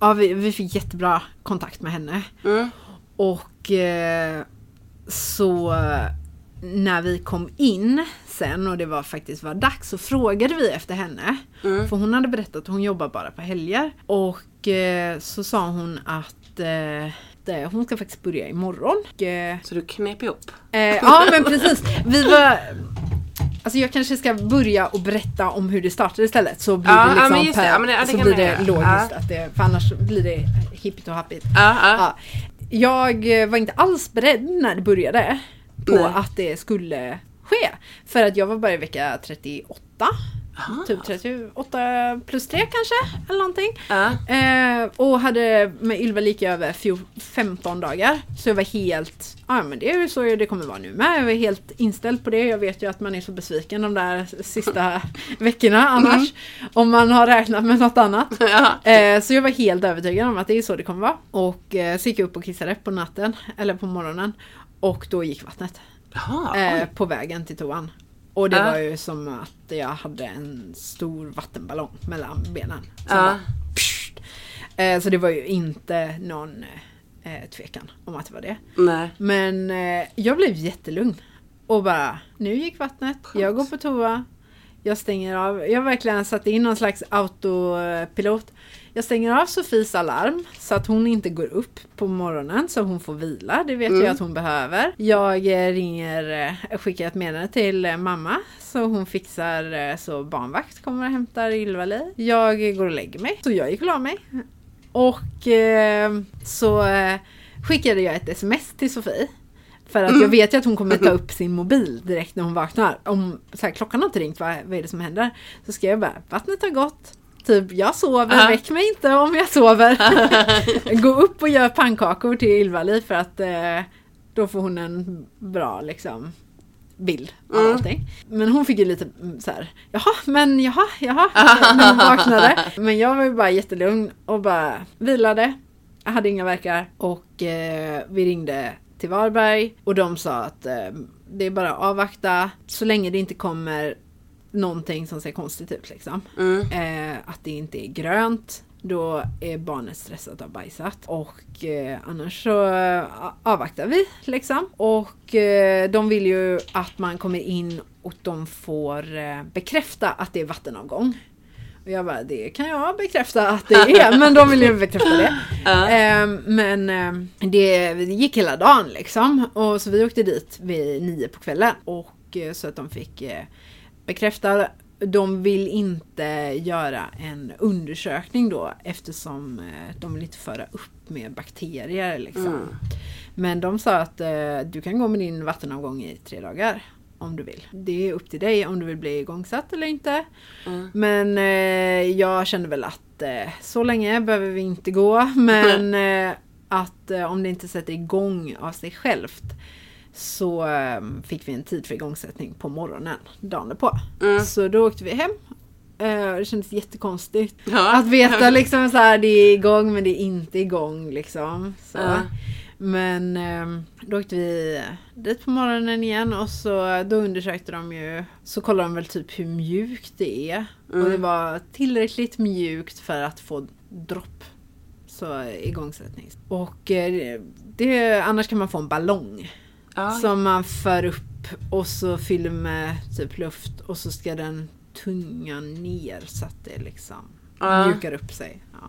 ja, vi, vi fick jättebra kontakt med henne. Mm. Och så... När vi kom in sen och det var faktiskt var dags så frågade vi efter henne. Mm. För hon hade berättat att hon jobbar bara på helger. Och eh, så sa hon att eh, det, hon ska faktiskt börja imorgon. Och, eh, så du knep ihop? Eh, ja men precis. Vi var... Alltså jag kanske ska börja och berätta om hur det startade istället. Så blir ja, det liksom ja, per, ja, det, ja, det så blir det logiskt. Ja. Att det, för annars blir det hippigt och happigt. Ja, ja. Ja. Jag var inte alls beredd när det började. På Nej. Att det skulle ske. För att jag var bara i vecka trettioåtta. Aha. Typ trettioåtta plus tre kanske. Eller någonting. Uh. Eh, och hade med Ylva lika över fjorton, femton dagar. Så jag var helt... Ja men det är ju så det kommer vara nu med. Jag var helt inställd på det. Jag vet ju att man är så besviken de där sista veckorna annars. Mm. Om man har räknat med något annat. eh, så jag var helt övertygad om att det är så det kommer vara. Och eh, så gick jag upp och kissade på natten. Eller på morgonen. Och då gick vattnet Aha, eh, på vägen till toan. Och det uh. var ju som att jag hade en stor vattenballong mellan benen. Som uh. bara, eh, så det var ju inte någon eh, tvekan om att det var det. Nej. Men eh, jag blev jättelugn. Och bara, nu gick vattnet. Jag går på toa. Jag stänger av. Jag verkligen satte in någon slags autopilot. Jag stänger av Sofies alarm så att hon inte går upp på morgonen så hon får vila. Det vet mm. jag att hon behöver. Jag ringer, skickar ett meddelande till mamma så hon fixar så barnvakt kommer och hämtar Ylva-Li. Jag går och lägger mig. Så jag gick och la mig. Och eh, så eh, skickade jag ett sms till Sofie. För att jag vet ju att hon kommer ta upp sin mobil direkt när hon vaknar. Om så här, klockan har inte ringt, vad, vad är det som händer? Så skrev jag bara, vattnet har gått. Typ, jag sover, uh-huh. väck mig inte om jag sover. Uh-huh. Gå upp och gör pannkakor till Ylva-Li för att eh, då får hon en bra liksom bild av mm. allting. Men hon fick ju lite så här, jaha, men jaha, jaha, uh-huh. när hon vaknade. Men jag var ju bara jättelugn och bara vilade. Jag hade inga verkar och eh, vi ringde till Varberg och de sa att eh, det är bara avvakta så länge det inte kommer någonting som ser konstigt ut liksom. Mm. Eh, att det inte är grönt, då är barnet stressat av bajsat. Och eh, annars så eh, avvaktar vi liksom. Och eh, de vill ju att man kommer in och de får eh, bekräfta att det är vattenavgång. Och jag bara, det kan jag bekräfta att det är. Men de vill ju bekräfta det. Uh. Eh, men eh, det gick hela dagen liksom. Och så vi åkte dit vid nio på kvällen. Och eh, så att de fick... Eh, bekräfta. De vill inte göra en undersökning då eftersom de vill inte föra upp med bakterier liksom. Mm. Men de sa att eh, du kan gå med din vattenavgång i tre dagar om du vill. Det är upp till dig om du vill bli igångsatt eller inte. Mm. Men eh, jag kände väl att eh, så länge behöver vi inte gå. Men eh, att eh, om det inte sätter igång av sig självt så fick vi en tid för igångsättning på morgonen, dagen på. Mm. Så då åkte vi hem. Det kändes jättekonstigt. Ja. Att veta liksom så här, det är igång men det är inte igång liksom. Så. Ja. Men då åkte vi dit på morgonen igen och så då undersökte de ju, så kollade de väl typ hur mjukt det är. Mm. Och det var tillräckligt mjukt för att få dropp. Så igångsättning. Och det, annars kan man få en ballong. Ah, som man för upp och så fyller med typ luft och så ska den tunga ner så att det liksom ah. mjukar upp sig. Ja.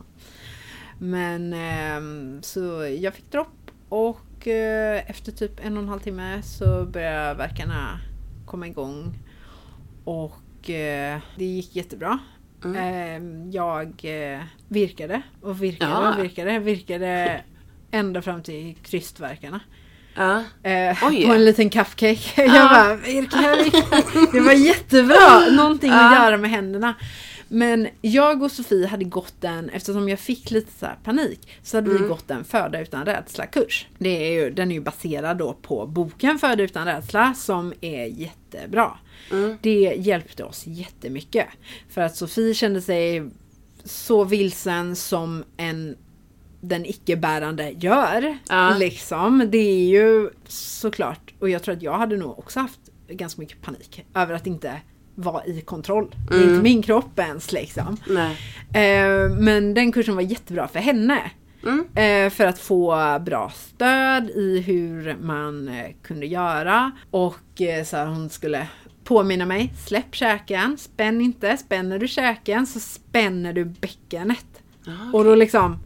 Men eh, så jag fick dropp och eh, efter typ en och en halv timme så började verkarna komma igång och eh, det gick jättebra. Mm. Eh, jag eh, virkade och virkade ja. och virkade virkade ända fram till krystverkarna. Uh, eh, oh yeah. På en liten cupcake. Uh. Jag bara, det var jättebra. Någonting uh. att göra med händerna. Men jag och Sofie hade gått den, eftersom jag fick lite så här panik, så hade mm. vi gått en Föder utan rädsla kurs. Det är ju, den är ju baserad då på boken Föder utan rädsla, som är jättebra. Mm. Det hjälpte oss jättemycket. För att Sofie kände sig så vilsen som en den icke-bärande gör ja. liksom, det är ju såklart, och jag tror att jag hade nog också haft ganska mycket panik över att inte vara i kontroll. Mm. Det är inte min kropp ens liksom. Nej. Eh, men den kursen var jättebra för henne mm. eh, för att få bra stöd i hur man eh, kunde göra och eh, så här, hon skulle påminna mig, släpp käken, spänn inte, spänner du käken så spänner du bäckenet. Ah, okay. Och då liksom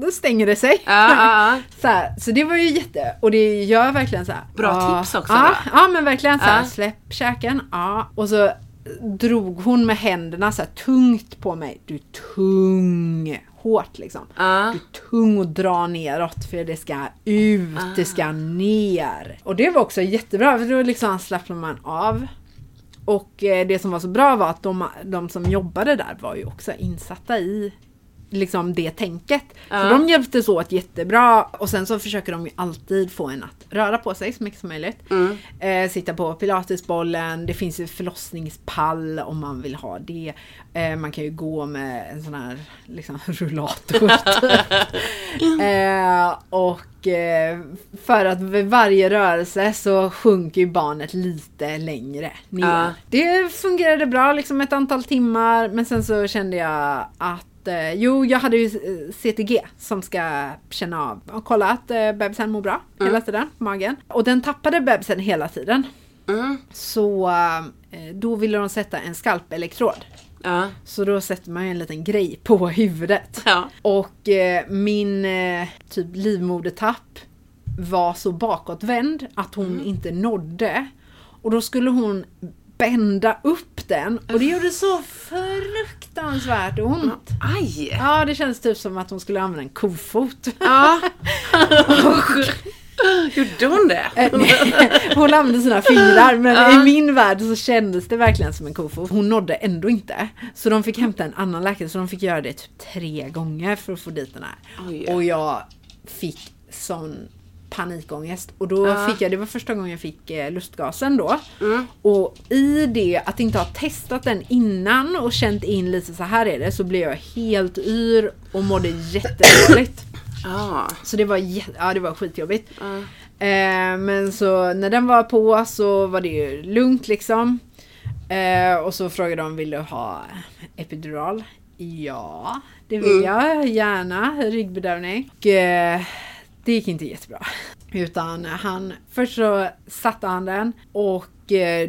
då stänger det sig. Ah, ah, ah. Så, här, så det var ju jätte... Och det gör verkligen så här... Bra ah, tips också. Ja, ah, ah, men verkligen så här... Ah. Släpp käken. Ah. Och så drog hon med händerna så här tungt på mig. Du tung. Hårt liksom. Ah. Du tung och dra neråt. För det ska ut. Ah. Det ska ner. Och det var också jättebra. För då liksom slappnade man av. Och det som var så bra var att de, de som jobbade där var ju också insatta i... liksom det tänket. Uh. Så de hjälpte så att jättebra. Och sen så försöker de ju alltid få en att röra på sig så mycket som möjligt. Mm. Eh, sitta på pilatesbollen. Det finns ju förlossningspall om man vill ha det. Eh, man kan ju gå med en sån här liksom rullator. eh, och eh, för att vid varje rörelse så sjunker ju barnet lite längre ner. Uh. Det fungerade bra liksom ett antal timmar. Men sen så kände jag att jo, jag hade ju C T G som ska känna av och kolla att bebisen mår bra mm. hela tiden på magen. Och den tappade bebisen hela tiden. Mm. Så då ville de sätta en skalpelektrod. Mm. Så då sätter man ju en liten grej på huvudet. Mm. Och min typ livmodertapp var så bakåtvänd att hon mm. inte nådde. Och då skulle hon... bända upp den. Och det gjorde så fruktansvärt ont. Aj! Ja, det kändes typ som att hon skulle använda en kofot. Ja. och, Gjorde hon det? Hon använde sina fingrar, men uh. i min värld så kändes det verkligen som en kofot. Hon nådde ändå inte. Så de fick hämta en annan läkare, så de fick göra det typ tre gånger för att få dit den här. Oj. Och jag fick sån panikångest. Och då uh. fick jag, det var första gången jag fick eh, lustgasen då. Mm. Och i det, att inte ha testat den innan och känt in lite så här är det, så blev jag helt yr och mådde jättedåligt. Ah. Så det var, ja, det var skitjobbigt. Ah. eh, Men så när den var på så var det ju lugnt liksom. eh, Och så frågade de, vill du ha epidural? Ja, det vill mm. jag, gärna, ryggbedövning. Och eh, det gick inte jättebra. Utan han, först så satte han den och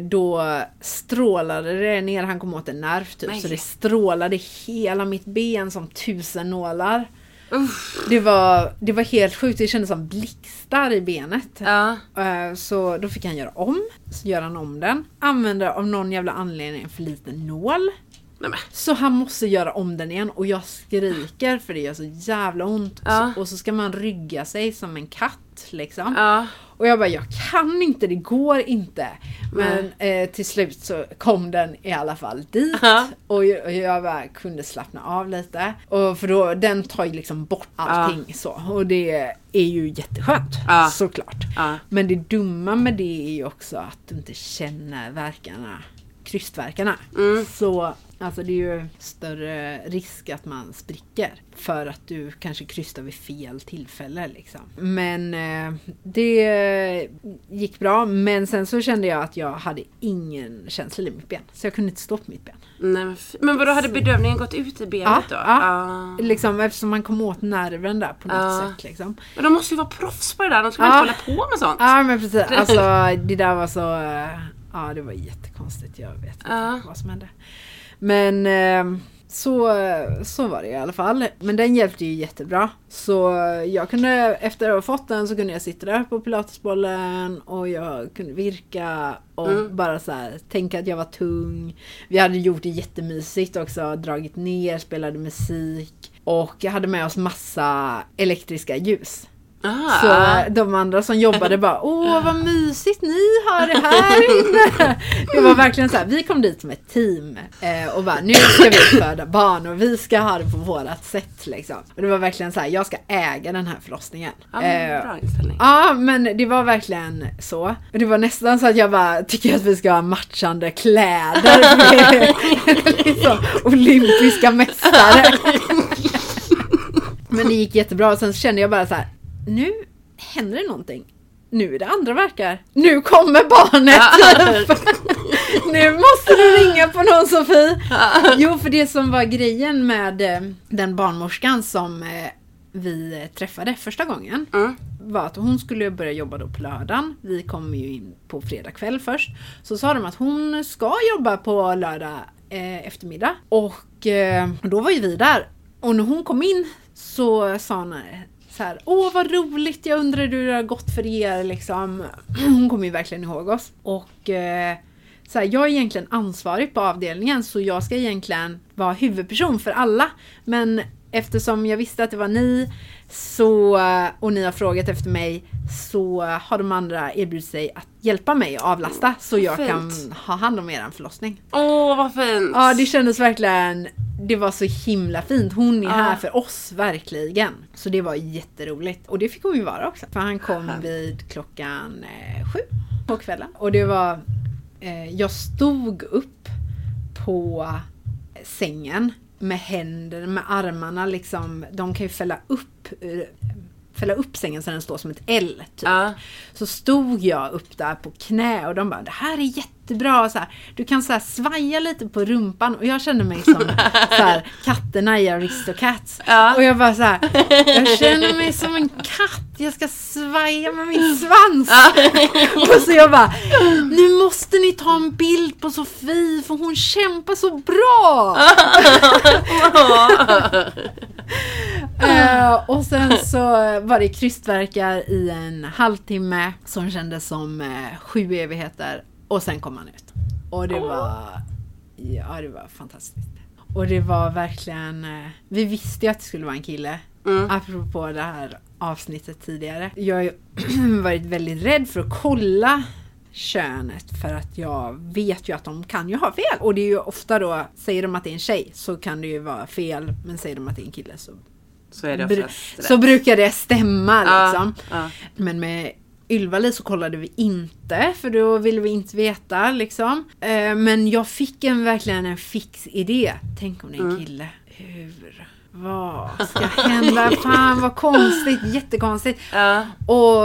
då strålade det ner, han kom åt en nerv typ. Nej. Så det strålade hela mitt ben som tusen nålar. Uff. Det var, det var helt sjukt. Det kändes som blixtar i benet. Ja. Så då fick han göra om. Så gör han om den. Använder av någon jävla anledning en för liten nål. Nämen. Så han måste göra om den igen. Och jag skriker för det gör så jävla ont. Ja. Så, och så ska man rygga sig som en katt liksom. Ja. Och jag bara, jag kan inte, det går inte. Men mm. eh, till slut så kom den i alla fall dit. Uh-huh. Och, jag, och jag bara kunde slappna av lite. Och för då, den tar ju liksom bort allting uh. så. Och det är ju jätteskönt, uh. såklart. Uh. Men det dumma med det är ju också att du inte känner verkarna, krystverkarna. Mm. Så alltså det är ju större risk att man spricker. För att du kanske krystar vid fel tillfälle liksom. Men eh, det gick bra. Men sen så kände jag att jag hade ingen känsla i mitt ben. Så jag kunde inte stå på mitt ben. Nej, men, f- men vadå, hade bedövningen gått ut i benet ja, då? Ja, uh. liksom, eftersom man kom åt nerven där på något uh. sätt liksom. Men de måste ju vara proffs på det där. De skulle uh. inte hålla på med sånt. Ja, men precis. Alltså det där var så... Uh, ja, det var jättekonstigt. Jag vet inte uh. vad som hände. Men eh, så, så var det i alla fall. Men den hjälpte ju jättebra. Så jag kunde, efter att ha fått den så kunde jag sitta där på pilatesbollen. Och jag kunde virka och mm. bara så här, tänka att jag var tung. Vi hade gjort det jättemysigt också. Dragit ner, spelade musik. Och jag hade med oss massa elektriska ljus. Ah. Så de andra som jobbade bara, åh vad mysigt ni har det här inne. Det var verkligen så här, vi kom dit med ett team eh, och bara, nu ska vi föda barn och vi ska ha det på vårat sätt liksom. Och det var verkligen så här, jag ska äga den här förlossningen. Ja, eh, bra inställning. Ja, men det var verkligen så. Och det var nästan så att jag bara, tycker att vi ska ha matchande kläder med liksom, olympiska mästare. Men det gick jättebra och sen kände jag bara så här, nu händer det någonting. Nu är det andra verkar. Nu kommer barnet. Ja. Nu måste du ringa på någon, Sofie. Ja. Jo, för det som var grejen med den barnmorskan som vi träffade första gången mm. var att hon skulle börja jobba då på lördagen. Vi kom ju in på fredag kväll först. Så sa de att hon ska jobba på lördag eh, eftermiddag. Och eh, då var ju vi där. Och när hon kom in så sa hon... Åh oh, vad roligt, jag undrar hur det har gått för er liksom. Hon kommer ju verkligen ihåg oss. Och eh, så här, jag är egentligen ansvarig på avdelningen. Så jag ska egentligen vara huvudperson för alla. Men eftersom jag visste att det var ni så, och ni har frågat efter mig, så har de andra erbjudit sig att hjälpa mig att avlasta. Så jag fint. Kan ha hand om er förlossning. Åh oh, vad fint. Ja, det kändes verkligen... Det var så himla fint. Hon är ah. här för oss, verkligen. Så det var jätteroligt. Och det fick hon ju vara också. För han kom vid klockan eh, sju på kvällen. Och det var... Eh, jag stod upp på sängen med händer, med armarna liksom. De kan ju fälla upp... Eh, fälla upp sängen så den står som ett L typ. Uh. Så stod jag upp där på knä och de bara, det här är jättebra så här, du kan så här svaja lite på rumpan och jag kände mig som så här, katterna i Aristocats uh. och jag bara så här, jag känner mig som en katt, jag ska svaja med min svans uh. och så jag bara, nu måste ni ta en bild på Sofie för hon kämpar så bra uh, och sen så var det krystverkar i en halvtimme som kändes som eh, sju evigheter och sen kom man ut. Och det var ja, det var fantastiskt. Och det var verkligen eh, vi visste ju att det skulle vara en kille. Mm. Apropå det här avsnittet tidigare. Jag har ju varit väldigt rädd för att kolla könet, för att jag vet ju att de kan ju ha fel. Och det är ju ofta då, säger de att det är en tjej så kan det ju vara fel, men säger de att det är en kille så, så, är det br- så brukar det stämma liksom. Ah, ah. Men med Ylva-Li så kollade vi inte, för då ville vi inte veta liksom. Men jag fick en, verkligen en fix idé. Tänk om det är en kille. Mm. Hur? Vad ska hända? Fan vad konstigt, jättekonstigt. Ja. Och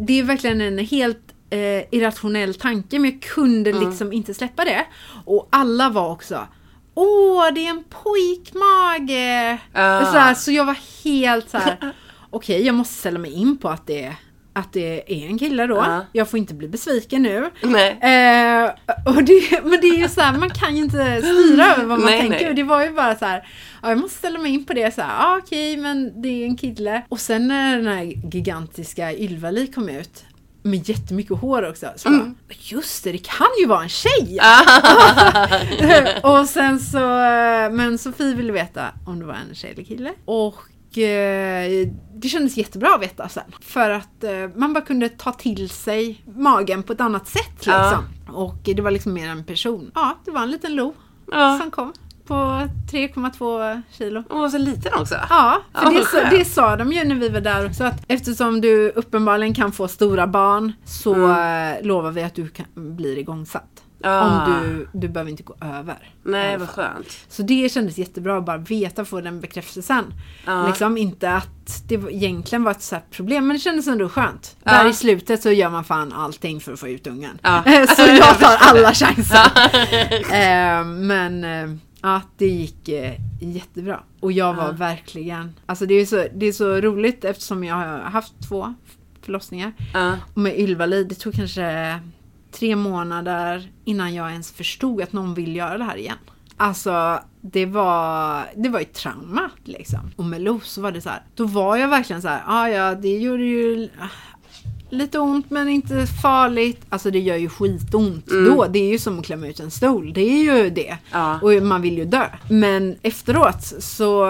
det är verkligen en helt eh, irrationell tanke, men jag kunde mm. liksom inte släppa det. Och alla var också, åh det är en pojkmage. Ja. Så, här, så jag var helt så här. Okej, okay, jag måste ställa mig in på att det är Att det är en kille då. Uh-huh. Jag får inte bli besviken nu. Nej. Eh, och det, men det är ju så här, man kan ju inte styra över vad man nej, tänker. Nej. Det var ju bara så här, ja, jag måste ställa mig in på det. Så här, ah, okej, okay, men det är en kille. Och sen när den här gigantiska Ylva-Li kom ut. Med jättemycket hår också. Så mm. bara, just det, det kan ju vara en tjej. Och sen så, men Sofie ville veta om det var en tjej eller kille. Och det kändes jättebra att veta sen. För att man bara kunde ta till sig magen på ett annat sätt liksom. Ja. Och det var liksom mer en person. Ja, det var en liten Lo ja. som kom på tre komma två kilo. Och så liten också. Ja, för oh, det, så, det sa de ju när vi var där också. Att eftersom du uppenbarligen kan få stora barn så mm. lovar vi att du kan, blir igångsatt. Ah. Om du, du behöver inte gå över. Nej, vad skönt. Så det kändes jättebra att bara veta, få den bekräftelsen. Ah. Liksom inte att det egentligen var ett så här problem, men det kändes ändå skönt. Ah. Där i slutet så gör man fan allting för att få ut ungen. Ah. Så jag tar alla chanser. Ah. Men ja, det gick jättebra. Och jag var ah. verkligen... Alltså det är så, det är så roligt eftersom jag har haft två förlossningar. Ah. Och med Ylva-Li, det tog kanske... Tre månader innan jag ens förstod att någon vill göra det här igen. Alltså, det var det var ju trauma liksom. Och med Lo så var det så här. Då var jag verkligen så här, ah, ja, det gjorde ju lite ont men inte farligt. Alltså det gör ju skitont mm. då. Det är ju som att klämma ut en stol. Det är ju det. Ja. Och man vill ju dö. Men efteråt så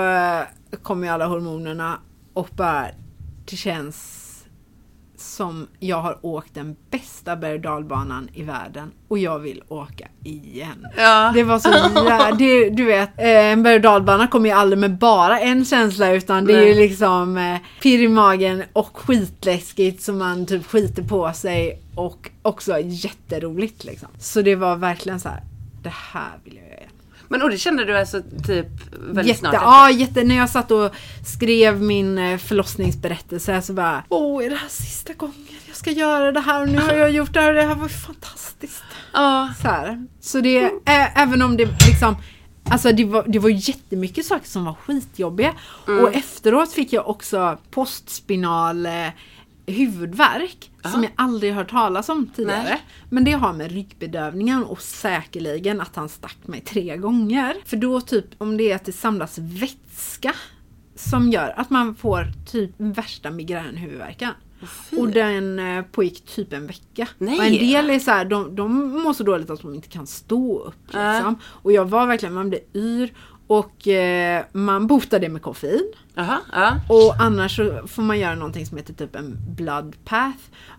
kom ju alla hormonerna och bara, det känns som jag har åkt den bästa berg-dalbanan i världen och jag vill åka igen. Ja. Det var så jävla, det, du vet, en berg-dalbana kommer ju aldrig med bara en känsla, utan det är ju liksom eh, pirr i magen och skitläskigt som man typ skiter på sig, och också jätteroligt liksom. Så det var verkligen så här, det här vill jag göra. Men och det kände du alltså typ väldigt jätte, snart? Efter. Ja, jätte. När jag satt och skrev min förlossningsberättelse så bara, åh, är det här sista gången jag ska göra det här? Och nu har jag gjort det här, det här var fantastiskt. Ja. Så här. Så det, mm. ä, även om det liksom, alltså det var, det var jättemycket saker som var skitjobbiga. Mm. Och efteråt fick jag också postspinal eh, huvudvärk. Aha. Som jag aldrig hört talas om tidigare. Nej. Men det har med ryggbedövningen och säkerligen att han stack mig tre gånger. För då typ, om det är att det samlas vätska som gör att man får typ värsta migränhuvudvärkan. Oh, och den eh, pågick typ en vecka. Nej. Och en del är så här, de, de mår så dåligt att de inte kan stå upp. Äh. Liksom. Och jag var verkligen, man blev yr. Och eh, man botar det med koffein. Aha, ja. Och annars så får man göra någonting som heter typ en blood path.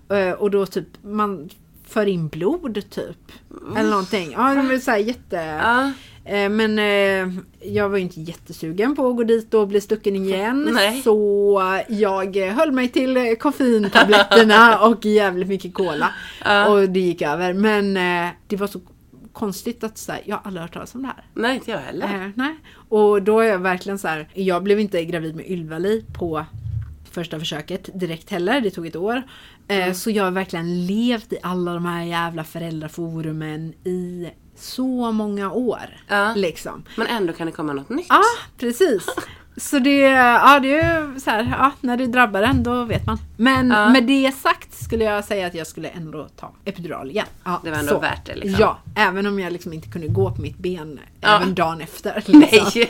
Eh, och då typ man för in blod typ. Mm. Eller någonting. Ja, det var så här jätte... Ja. Eh, men eh, jag var ju inte jättesugen på att gå dit och bli stucken igen. Nej. Så jag höll mig till koffeintabletterna och jävligt mycket cola. Ja. Och det gick över. Men eh, det var så... konstigt att så här, jag har aldrig hört talas om det här. Nej, inte jag heller. Äh, nej. Och då är jag verkligen så här, jag blev inte gravid med Ylva-Li på första försöket direkt heller, det tog ett år. Mm. Eh, så jag har verkligen levt i alla de här jävla föräldraforumen i så många år. Ja. Liksom. Men ändå kan det komma något nytt. Ja, precis. Så det, ja, det är så här, ja, när det drabbar en, då vet man. Men ja. Med det sagt skulle jag säga att jag skulle ändå ta epidural igen. Ja, det var ändå så värt det liksom. Ja, även om jag liksom inte kunde gå på mitt ben ja. Även dagen efter. Liksom. Nej.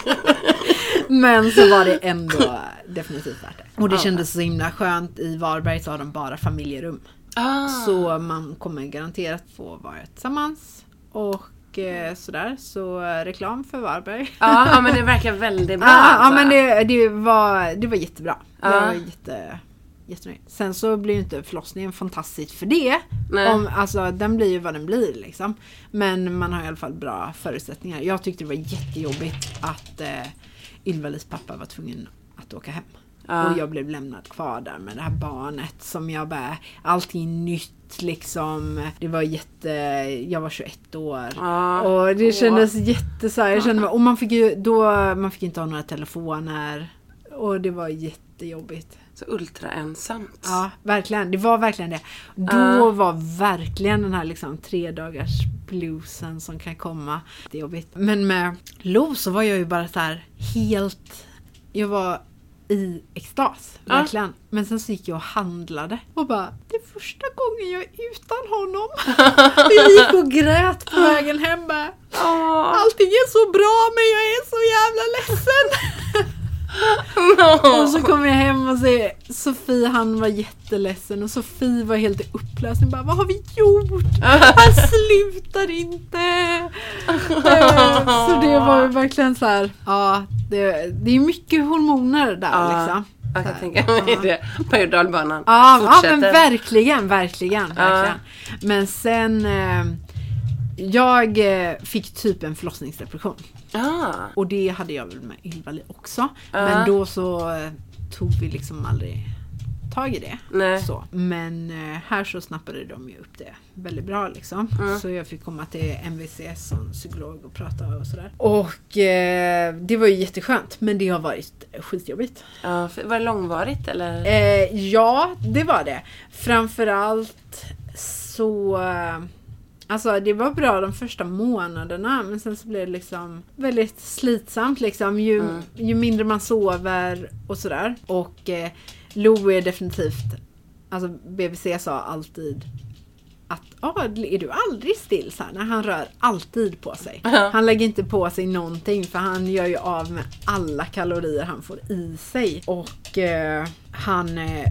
Men så var det ändå definitivt värt det. Och det kändes så himla skönt. I Varberg så har de bara familjerum. Ah. Så man kommer garanterat få vara tillsammans. Och sådär, så reklam för Varberg. Ja, men det verkar väldigt bra. Ja, alltså. Ja men det, det, var, det var jättebra. Ja. Det var jätte, jättenöjd. Sen så blir ju inte förlossningen fantastiskt för det. Nej. Om, alltså, den blir ju vad den blir liksom. Men man har i alla fall bra förutsättningar. Jag tyckte det var jättejobbigt att eh, Ylva-Lis pappa var tvungen att åka hem. Ja. Och jag blev lämnad kvar där med det här barnet som jag bara, allting nytt liksom, det var jätte, jag var tjugoett år ja. Och det kändes ja. jätte så här, jag kände, och man fick ju då, man fick inte ha några telefoner och det var jättejobbigt. Så ultra ensamt. Ja, verkligen. Det var verkligen det. Då uh. var verkligen den här liksom tre dagars bluesen som kan komma. Det är jobbigt. Men med Lo så var jag ju bara så här helt, jag var i extas, verkligen. Ja. Men sen så gick jag och handlade och bara, det är första gången jag är utan honom. Jag gick och grät på vägen hem. Bara, allting är så bra men jag är så jävla ledsen. No. Och så kom jag hem och säger, Sofie han var jätteledsen och Sofie var helt upplöst. Bara, vad har vi gjort? Han slutar inte. Så det var verkligen så här, ja, det, det är mycket hormoner där ja, liksom. Jag kan tänka mig ja. det. Periodalbanan. Ja, ja, men verkligen, verkligen, verkligen. Ja. Men sen eh, jag fick typ en förlossningsdepression. Ah. Och det hade jag väl med Ylva-Li också. Ah. Men då så tog vi liksom aldrig tag i det. Nej. Så. Men här så snappade de ju upp det väldigt bra liksom. Mm. Så jag fick komma till M V C S som psykolog och prata och sådär. Och eh, det var ju jätteskönt. Men det har varit skitjobbigt. Ja, var det långvarigt eller? Eh, ja, det var det. Framförallt så... Alltså det var bra de första månaderna men sen så blev det liksom väldigt slitsamt liksom ju, mm. ju mindre man sover och sådär och eh, Lo är definitivt, alltså B B C sa alltid att ah, är du aldrig still så här? När han rör alltid på sig. Uh-huh. Han lägger inte på sig någonting för han gör ju av med alla kalorier han får i sig och eh, han eh,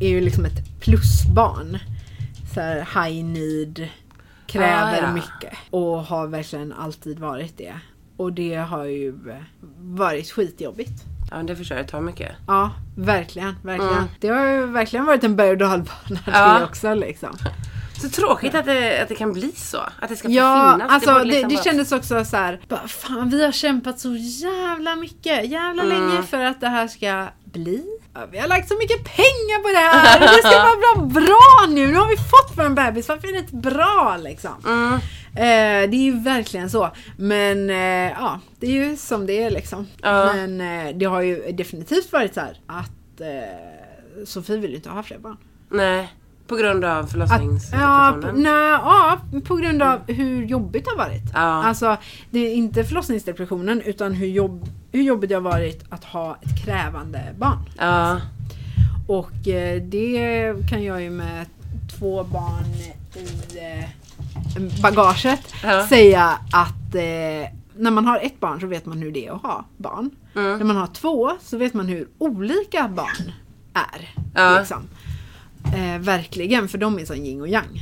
är ju liksom ett plusbarn så här, high need kräver ah, ja. mycket och har verkligen alltid varit det och det har ju varit skitjobbigt. Ja, det förstår jag, tar mycket. Ja, verkligen, verkligen. Mm. Det har ju verkligen varit en berg- och dalbana ja. det också liksom. Så tråkigt att det, att det kan bli så. Att det ska få ja, finnas. Ja, alltså det, liksom det, det kändes också så här, bara, fan vi har kämpat så jävla mycket, jävla mm. länge för att det här ska bli. Ja, vi har lagt så mycket pengar på det här. Det ska vara bra, bra nu. Nu har vi fått vår bebis. Varför är det inte bra liksom? Mm. Eh, det är ju verkligen så. Men eh, ja, det är ju som det är liksom. Uh. Men eh, det har ju definitivt varit så här att eh, Sofie vill inte ha fler barn. Nej. På grund av förlossningsdepressionen? Ja, p- nej, ja, på grund av hur jobbigt det har varit. Ja. Alltså, det är inte förlossningsdepressionen utan hur, jobb, hur jobbigt det har varit att ha ett krävande barn. Ja. Alltså. Och eh, det kan jag ju med två barn i eh, bagaget ja. säga att eh, när man har ett barn så vet man hur det är att ha barn. Mm. När man har två så vet man hur olika barn är. Ja. Liksom. Eh, verkligen, för de är som yin och yang.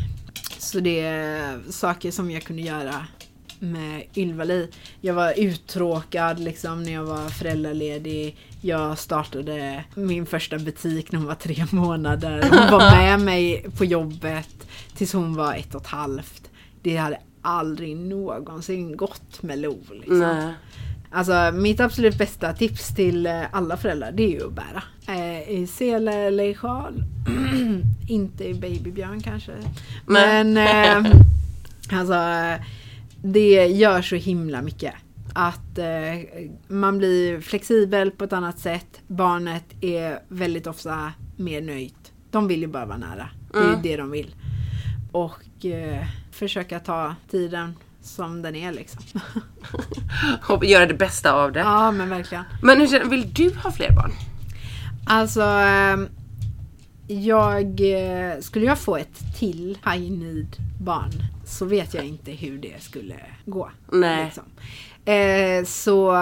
Så det är saker som jag kunde göra med Ylva-Li. Jag var uttråkad liksom, när jag var föräldraledig. Jag startade min första butik när hon var tre månader. Hon var med mig på jobbet tills hon var ett och ett halvt. Det hade aldrig någonsin gått med Lo liksom. Nej. Alltså mitt absolut bästa tips till alla föräldrar, det är ju att bära. Eh, i sele eller sjal. Inte i babybjörn kanske. Men eh, alltså det gör så himla mycket. Att eh, man blir flexibel på ett annat sätt. Barnet är väldigt ofta mer nöjt. De vill ju bara vara nära. Det är mm. det de vill. Och eh, försöka ta tiden som den är liksom. Och göra det bästa av det. Ja, men verkligen. Men hur, vill du ha fler barn? Alltså jag skulle jag få ett till high need barn så vet jag inte hur det skulle gå. Nej. Liksom. Eh, så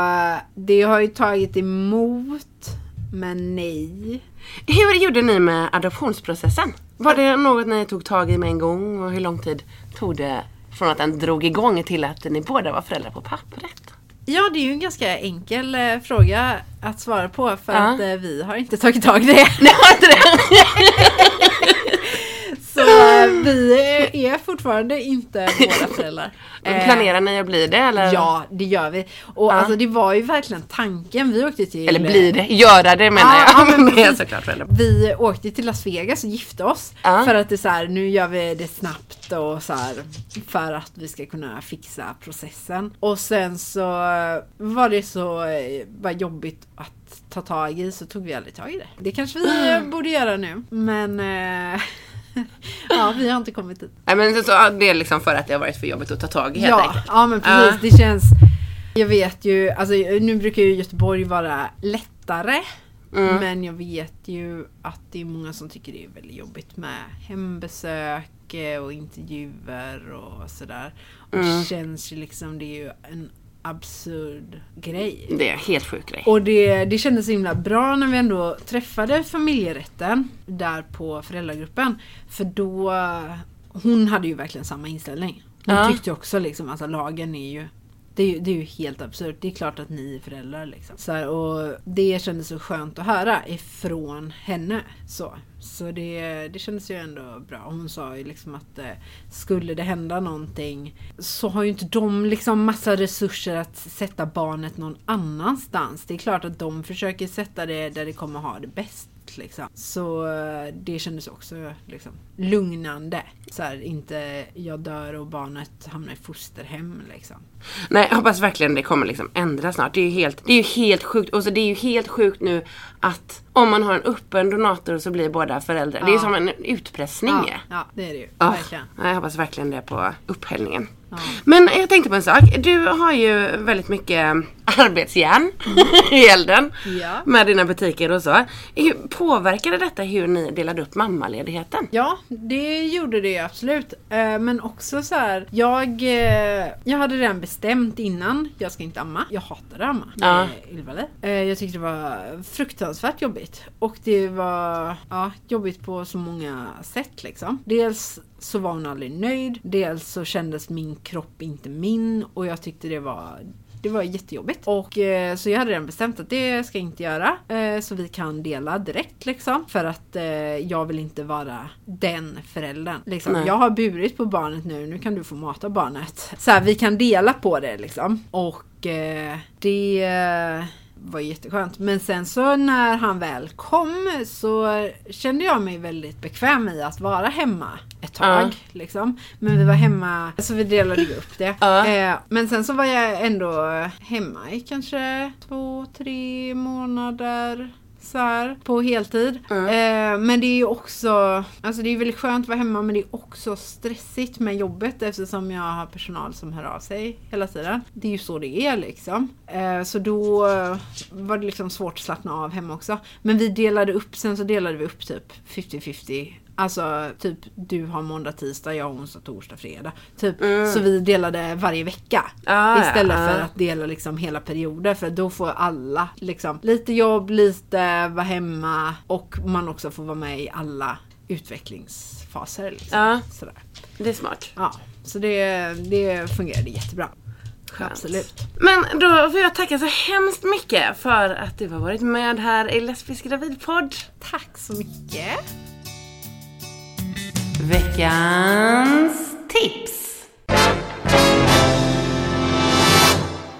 det har ju tagit emot men nej. Hur gjorde ni med adoptionsprocessen? Var det något ni tog tag i med en gång och hur lång tid tog det från att den drog igång till att ni båda var föräldrar på pappret? Ja, det är ju en ganska enkel eh, fråga att svara på för uh-huh. att eh, vi har inte tagit tag i det. Nej, inte det. Så eh, vi är fortfarande inte våra föräldrar. Eh, Planerar ni att bli det? Eller? Ja, det gör vi. Och uh-huh. alltså, det var ju verkligen tanken. Vi åkte till... Eller bli det. Göra det menar uh-huh. jag. Ja, men men såklart, vi åkte till Las Vegas och gifte oss. Uh-huh. För att det är så här, nu gör vi det snabbt och så här, för att vi ska kunna fixa processen. Och sen så var det så bara jobbigt att ta tag i, så tog vi aldrig tag i det. Det kanske vi mm. borde göra nu. Men... Eh, ja, vi har inte kommit dit. Nej, men så, det är liksom för att det har varit för jobbigt att ta tag i, helt ja, enkelt. Ja, men precis. Uh. Det känns... Jag vet ju... Alltså, nu brukar ju Göteborg vara lättare. Mm. Men jag vet ju att det är många som tycker det är väldigt jobbigt med hembesök och intervjuer och sådär. Och mm. det känns ju liksom... Det är ju en absurd grej. Det är en helt sjuk grej. Och det, det kändes så himla bra när vi ändå träffade familjerätten där på föräldragruppen. För då, hon hade ju verkligen samma inställning. Hon ja. tyckte också liksom, alltså lagen är ju det, är ju, det är ju helt absurt. Det är klart att ni är föräldrar liksom. Så här, och det kändes så skönt att höra ifrån henne. Så, så det, det kändes ju ändå bra. Hon sa ju liksom att eh, skulle det hända någonting så har ju inte de liksom massa resurser att sätta barnet någon annanstans. Det är klart att de försöker sätta det där det kommer ha det bäst. Liksom. Så det kändes också liksom lugnande. Så här, inte jag dör och barnet hamnar i fosterhem liksom. Nej, jag hoppas verkligen det kommer liksom ändras snart. Det är ju helt, det är ju helt sjukt. Och så det är ju helt sjukt nu att om man har en öppen donator så blir båda föräldrar. Ja. Det är som en utpressning. Ja, ja, det är det ju. Oh, jag hoppas verkligen det på upphällningen. Ja. Men jag tänkte på en sak. Du har ju väldigt mycket arbetsjärn mm. i elden ja. med dina butiker och så. Påverkade detta hur ni delade upp mammaledigheten? Ja, det gjorde det absolut. Men också så här, jag, jag hade redan bestämt innan, jag ska inte amma. Jag hatade amma med ja. Ylva-Li. Jag tyckte det var fruktansvärt jobbigt. Och det var ja, jobbigt på så många sätt liksom. Dels så var hon aldrig nöjd. Dels så kändes min kropp inte min. Och jag tyckte det var... Det var jättejobbigt. Och eh, så jag hade redan bestämt att det ska jag inte göra. Eh, så vi kan dela direkt liksom. För att eh, jag vill inte vara den föräldern. Liksom. Jag har burit på barnet nu. Nu kan du få mata barnet. Så här, vi kan dela på det liksom. Och eh, det... Eh... var jätteskönt. Men sen så när han väl kom så kände jag mig väldigt bekväm i att vara hemma ett tag. Uh. Liksom. Men vi var hemma, så vi delade upp det. Uh. Eh, men sen så var jag ändå hemma i kanske två, tre månader så här, på heltid. Mm. Eh, men det är ju också, alltså det är väldigt skönt att vara hemma, men det är också stressigt med jobbet eftersom jag har personal som hör av sig hela tiden. Det är ju så det är liksom. Eh, så då var det liksom svårt att slappna av hemma också. Men vi delade upp, sen så delade vi upp typ femtio femtio. Alltså typ du har måndag, tisdag, jag har onsdag, torsdag, fredag. Typ. Mm. Så vi delade varje vecka. Ah, istället ja, för ja. att dela liksom hela perioder. För då får alla liksom lite jobb, lite vara hemma. Och man också får vara med i alla utvecklingsfaser. Liksom. Ja, sådär. Det är smart. Ja, så det, det fungerade jättebra. Skönt. Absolut. Men då får jag tacka så hemskt mycket för att du har varit med här i Lesbisk Gravidpodd. Tack så mycket. Veckans tips.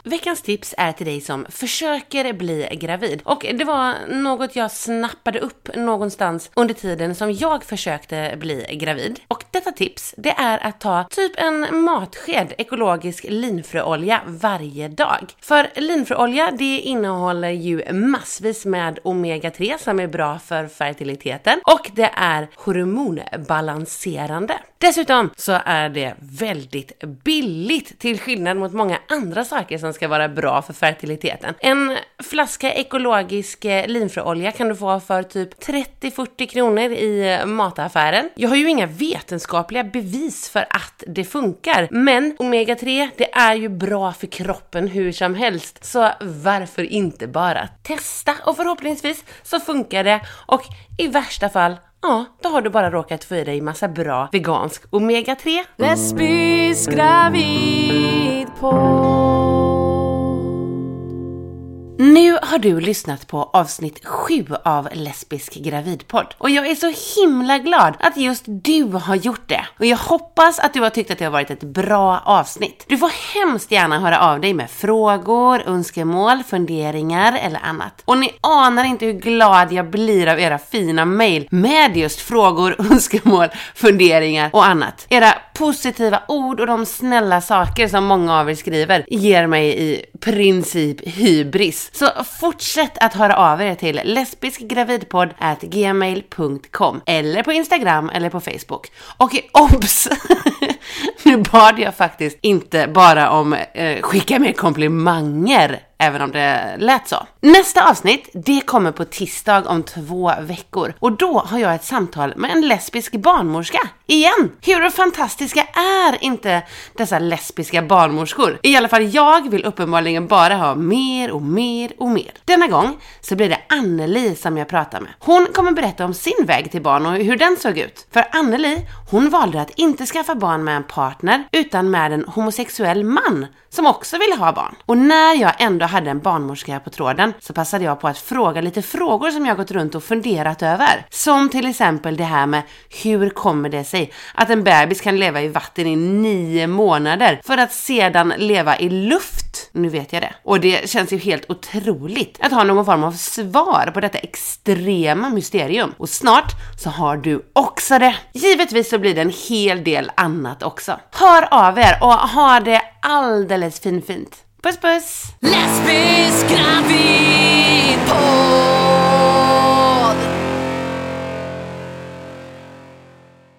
Veckans tips är till dig som försöker bli gravid. Och det var något jag snappade upp någonstans under tiden som jag försökte bli gravid. Och detta tips, det är att ta typ en matsked ekologisk linfröolja varje dag. För linfröolja, det innehåller ju massvis med omega tre som är bra för fertiliteten. Och det är hormonbalanserande. Dessutom så är det väldigt billigt till skillnad mot många andra saker som ska vara bra för fertiliteten. En flaska ekologisk linfröolja kan du få för typ trettio till fyrtio kronor i mataffären. Jag har ju inga vetenskapliga bevis för att det funkar, men omega tre, det är ju bra för kroppen hur som helst, så varför inte bara testa? Och förhoppningsvis så funkar det, och i värsta fall, ja, då har du bara råkat få i dig massa bra vegansk omega tre. Lesbisk gravid på Nu har du lyssnat på avsnitt sju av Lesbisk Gravidpodd. Och jag är så himla glad att just du har gjort det. Och jag hoppas att du har tyckt att det har varit ett bra avsnitt. Du får hemskt gärna höra av dig med frågor, önskemål, funderingar eller annat. Och ni anar inte hur glad jag blir av era fina mejl med just frågor, önskemål, funderingar och annat. Era positiva ord och de snälla saker som många av er skriver ger mig i princip hybris. Så fortsätt att höra av er till lesbiskgravidpodd at gmail dot com eller på Instagram eller på Facebook. Och obs! Nu bad jag faktiskt inte bara om eh, skicka med komplimanger, även om det lät så. Nästa avsnitt, det kommer på tisdag om två veckor. Och då har jag ett samtal med en lesbisk barnmorska. Igen! Hur fantastiska är inte dessa lesbiska barnmorskor? I alla fall jag vill uppenbarligen bara ha mer och mer och mer. Denna gång så blir det Anneli som jag pratar med. Hon kommer berätta om sin väg till barn och hur den såg ut. För Anneli, hon valde att inte skaffa barn med en partner utan med en homosexuell man som också ville ha barn. Och när jag ändå hade en barnmorska på tråden så passade jag på att fråga lite frågor som jag gått runt och funderat över. Som till exempel det här med hur kommer det sig att en bebis kan leva i vatten i nio månader för att sedan leva i luft? Nu vet jag det. Och det känns ju helt otroligt att ha någon form av svar på detta extrema mysterium. Och snart så har du också det. Givetvis så blir det en hel del annat också. Hör av er och ha det alldeles finfint. Puss puss! Lesbisk